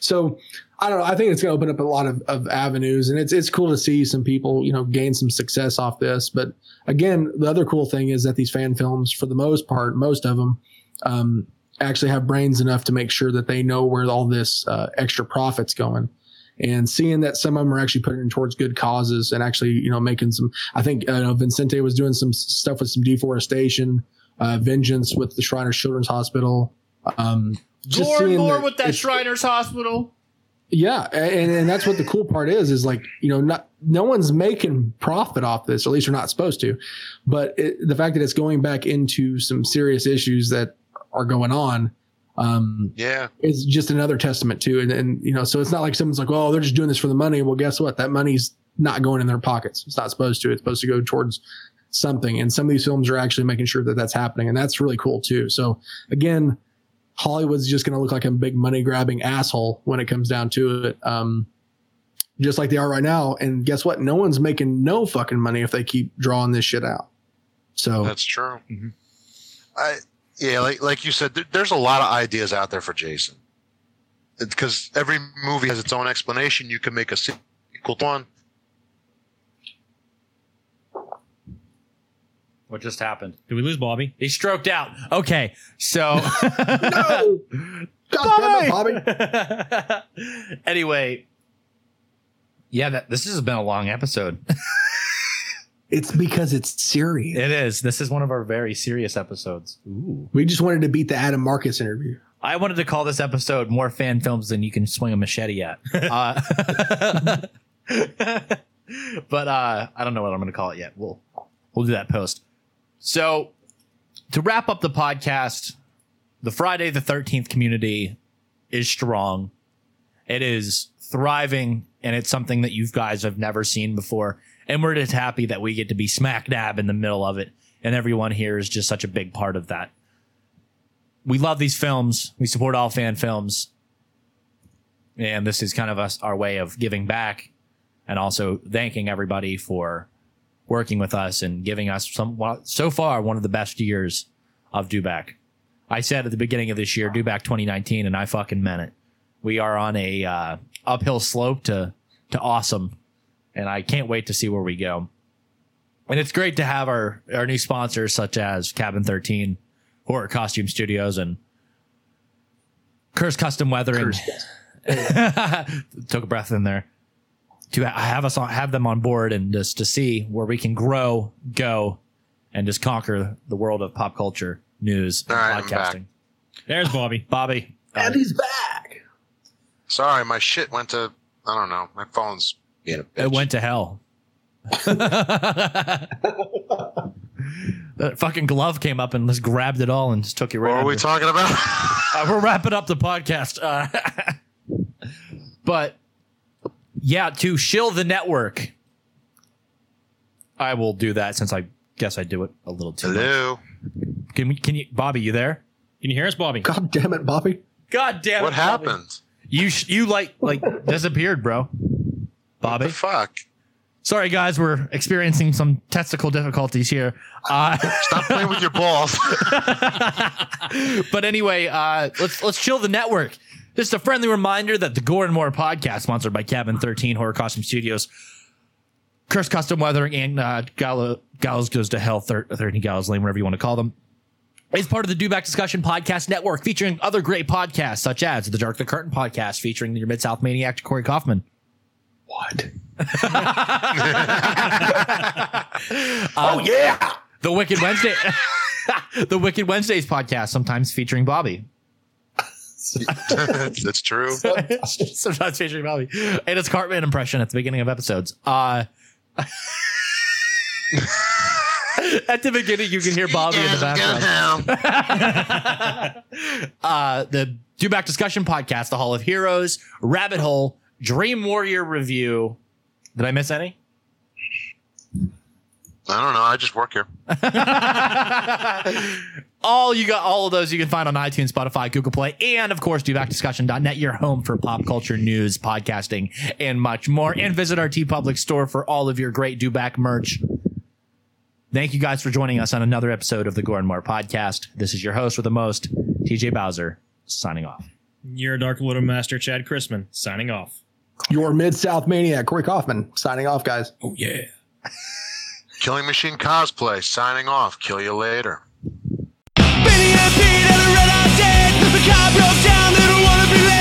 So I don't know. I think it's going to open up a lot of avenues, and it's cool to see some people, gain some success off this. But again, the other cool thing is that these fan films, for the most part, most of them, actually have brains enough to make sure that they know where all this extra profit's going. And seeing that some of them are actually putting in towards good causes and actually, making some, I think, Vicente was doing some stuff with some deforestation, Vengeance with the Shriners Children's Hospital. More and more with that Shriners Hospital. Yeah. And that's what the cool part is like, no one's making profit off this, or at least they're not supposed to. But the fact that it's going back into some serious issues that are going on, it's just another testament too, and so it's not like someone's like, oh, they're just doing this for the money. Well, guess what? That money's not going in their pockets. It's not supposed to. It's supposed to go towards something. And some of these films are actually making sure that that's happening. And that's really cool too. So again, Hollywood's just going to look like a big money grabbing asshole when it comes down to it. Just like they are right now. And guess what? No one's making no fucking money if they keep drawing this shit out. So that's true. Mm-hmm. Yeah. Like you said, there's a lot of ideas out there for Jason. It's because every movie has its own explanation. You can make a sequel to one. What just happened? Did we lose Bobby? He stroked out. Okay. So no! God damn it, Bobby. Anyway. Yeah, this has been a long episode. It's because it's serious. It is. This is one of our very serious episodes. Ooh. We just wanted to beat the Adam Marcus interview. I wanted to call this episode More Fan Films Than You Can Swing a Machete At. But I don't know what I'm going to call it yet. We'll do that post. So to wrap up the podcast, the Friday the 13th community is strong. It is thriving, and it's something that you guys have never seen before. And we're just happy that we get to be smack dab in the middle of it. And everyone here is just such a big part of that. We love these films. We support all fan films. And this is kind of our way of giving back and also thanking everybody for working with us and giving us so far one of the best years of Do Bac. I said at the beginning of this year, Do Bac 2019, and I fucking meant it. We are on a uphill slope to awesome, and I can't wait to see where we go. And it's great to have our new sponsors such as Cabin 13, Horror Costume Studios, and Curse Custom Weathering. Took a breath in there. To have them on board and just to see where we can grow, go, and just conquer the world of pop culture, news, and podcasting. There's Bobby. Bobby. And he's back. Sorry, my shit went to, I don't know, my phone's being a bitch. It went to hell. That fucking glove came up and just grabbed it all and just took it right. What are we talking about? We're wrapping up the podcast. But... yeah, to shill the network. I will do that since I guess I do it a little too Hello. Much. Can you, Bobby, you there? Can you hear us, Bobby? God damn it, Bobby. God damn what it. What happened? You like disappeared, bro. Bobby. What the fuck? Sorry, guys, we're experiencing some testicle difficulties here. Stop playing with your balls. But anyway, let's chill the network. Just a friendly reminder that the Gore and More podcast, sponsored by Cabin 13, Horror Costume Studios, Curse Custom Weathering, and Gallows Goes to Hell, 13 Gallows Lane, whatever you want to call them, is part of the Do Bac Discussion Podcast Network, featuring other great podcasts such as the Dark the Curtain podcast, featuring your Mid-South Maniac, Corey Kaufman. What? Oh, yeah! The Wicked Wednesdays podcast, sometimes featuring Bobby. That's true. Sometimes featuring Bobby and his Cartman impression at the beginning of episodes. At the beginning, you can hear Bobby in the background. The Do Bac Discussion Podcast, The Hall of Heroes, Rabbit Hole, Dream Warrior Review. Did I miss any? I don't know. I just work here. All of those you can find on iTunes, Spotify, Google Play, and of course, DoBacDiscussion.net, your home for pop culture news, podcasting, and much more. And visit our TeePublic store for all of your great Do Bac merch. Thank you guys for joining us on another episode of the Gore and More podcast. This is your host with the most, TJ Bowser, signing off. Your Dark Little Master, Chad Chrisman, signing off. Your Mid-South Maniac, Corey Kaufman, signing off, guys. Oh, yeah. Killing Machine Cosplay, signing off. Kill you later. Maniac Pete and a red-eyed dead. The cop broke down, they don't want to be late.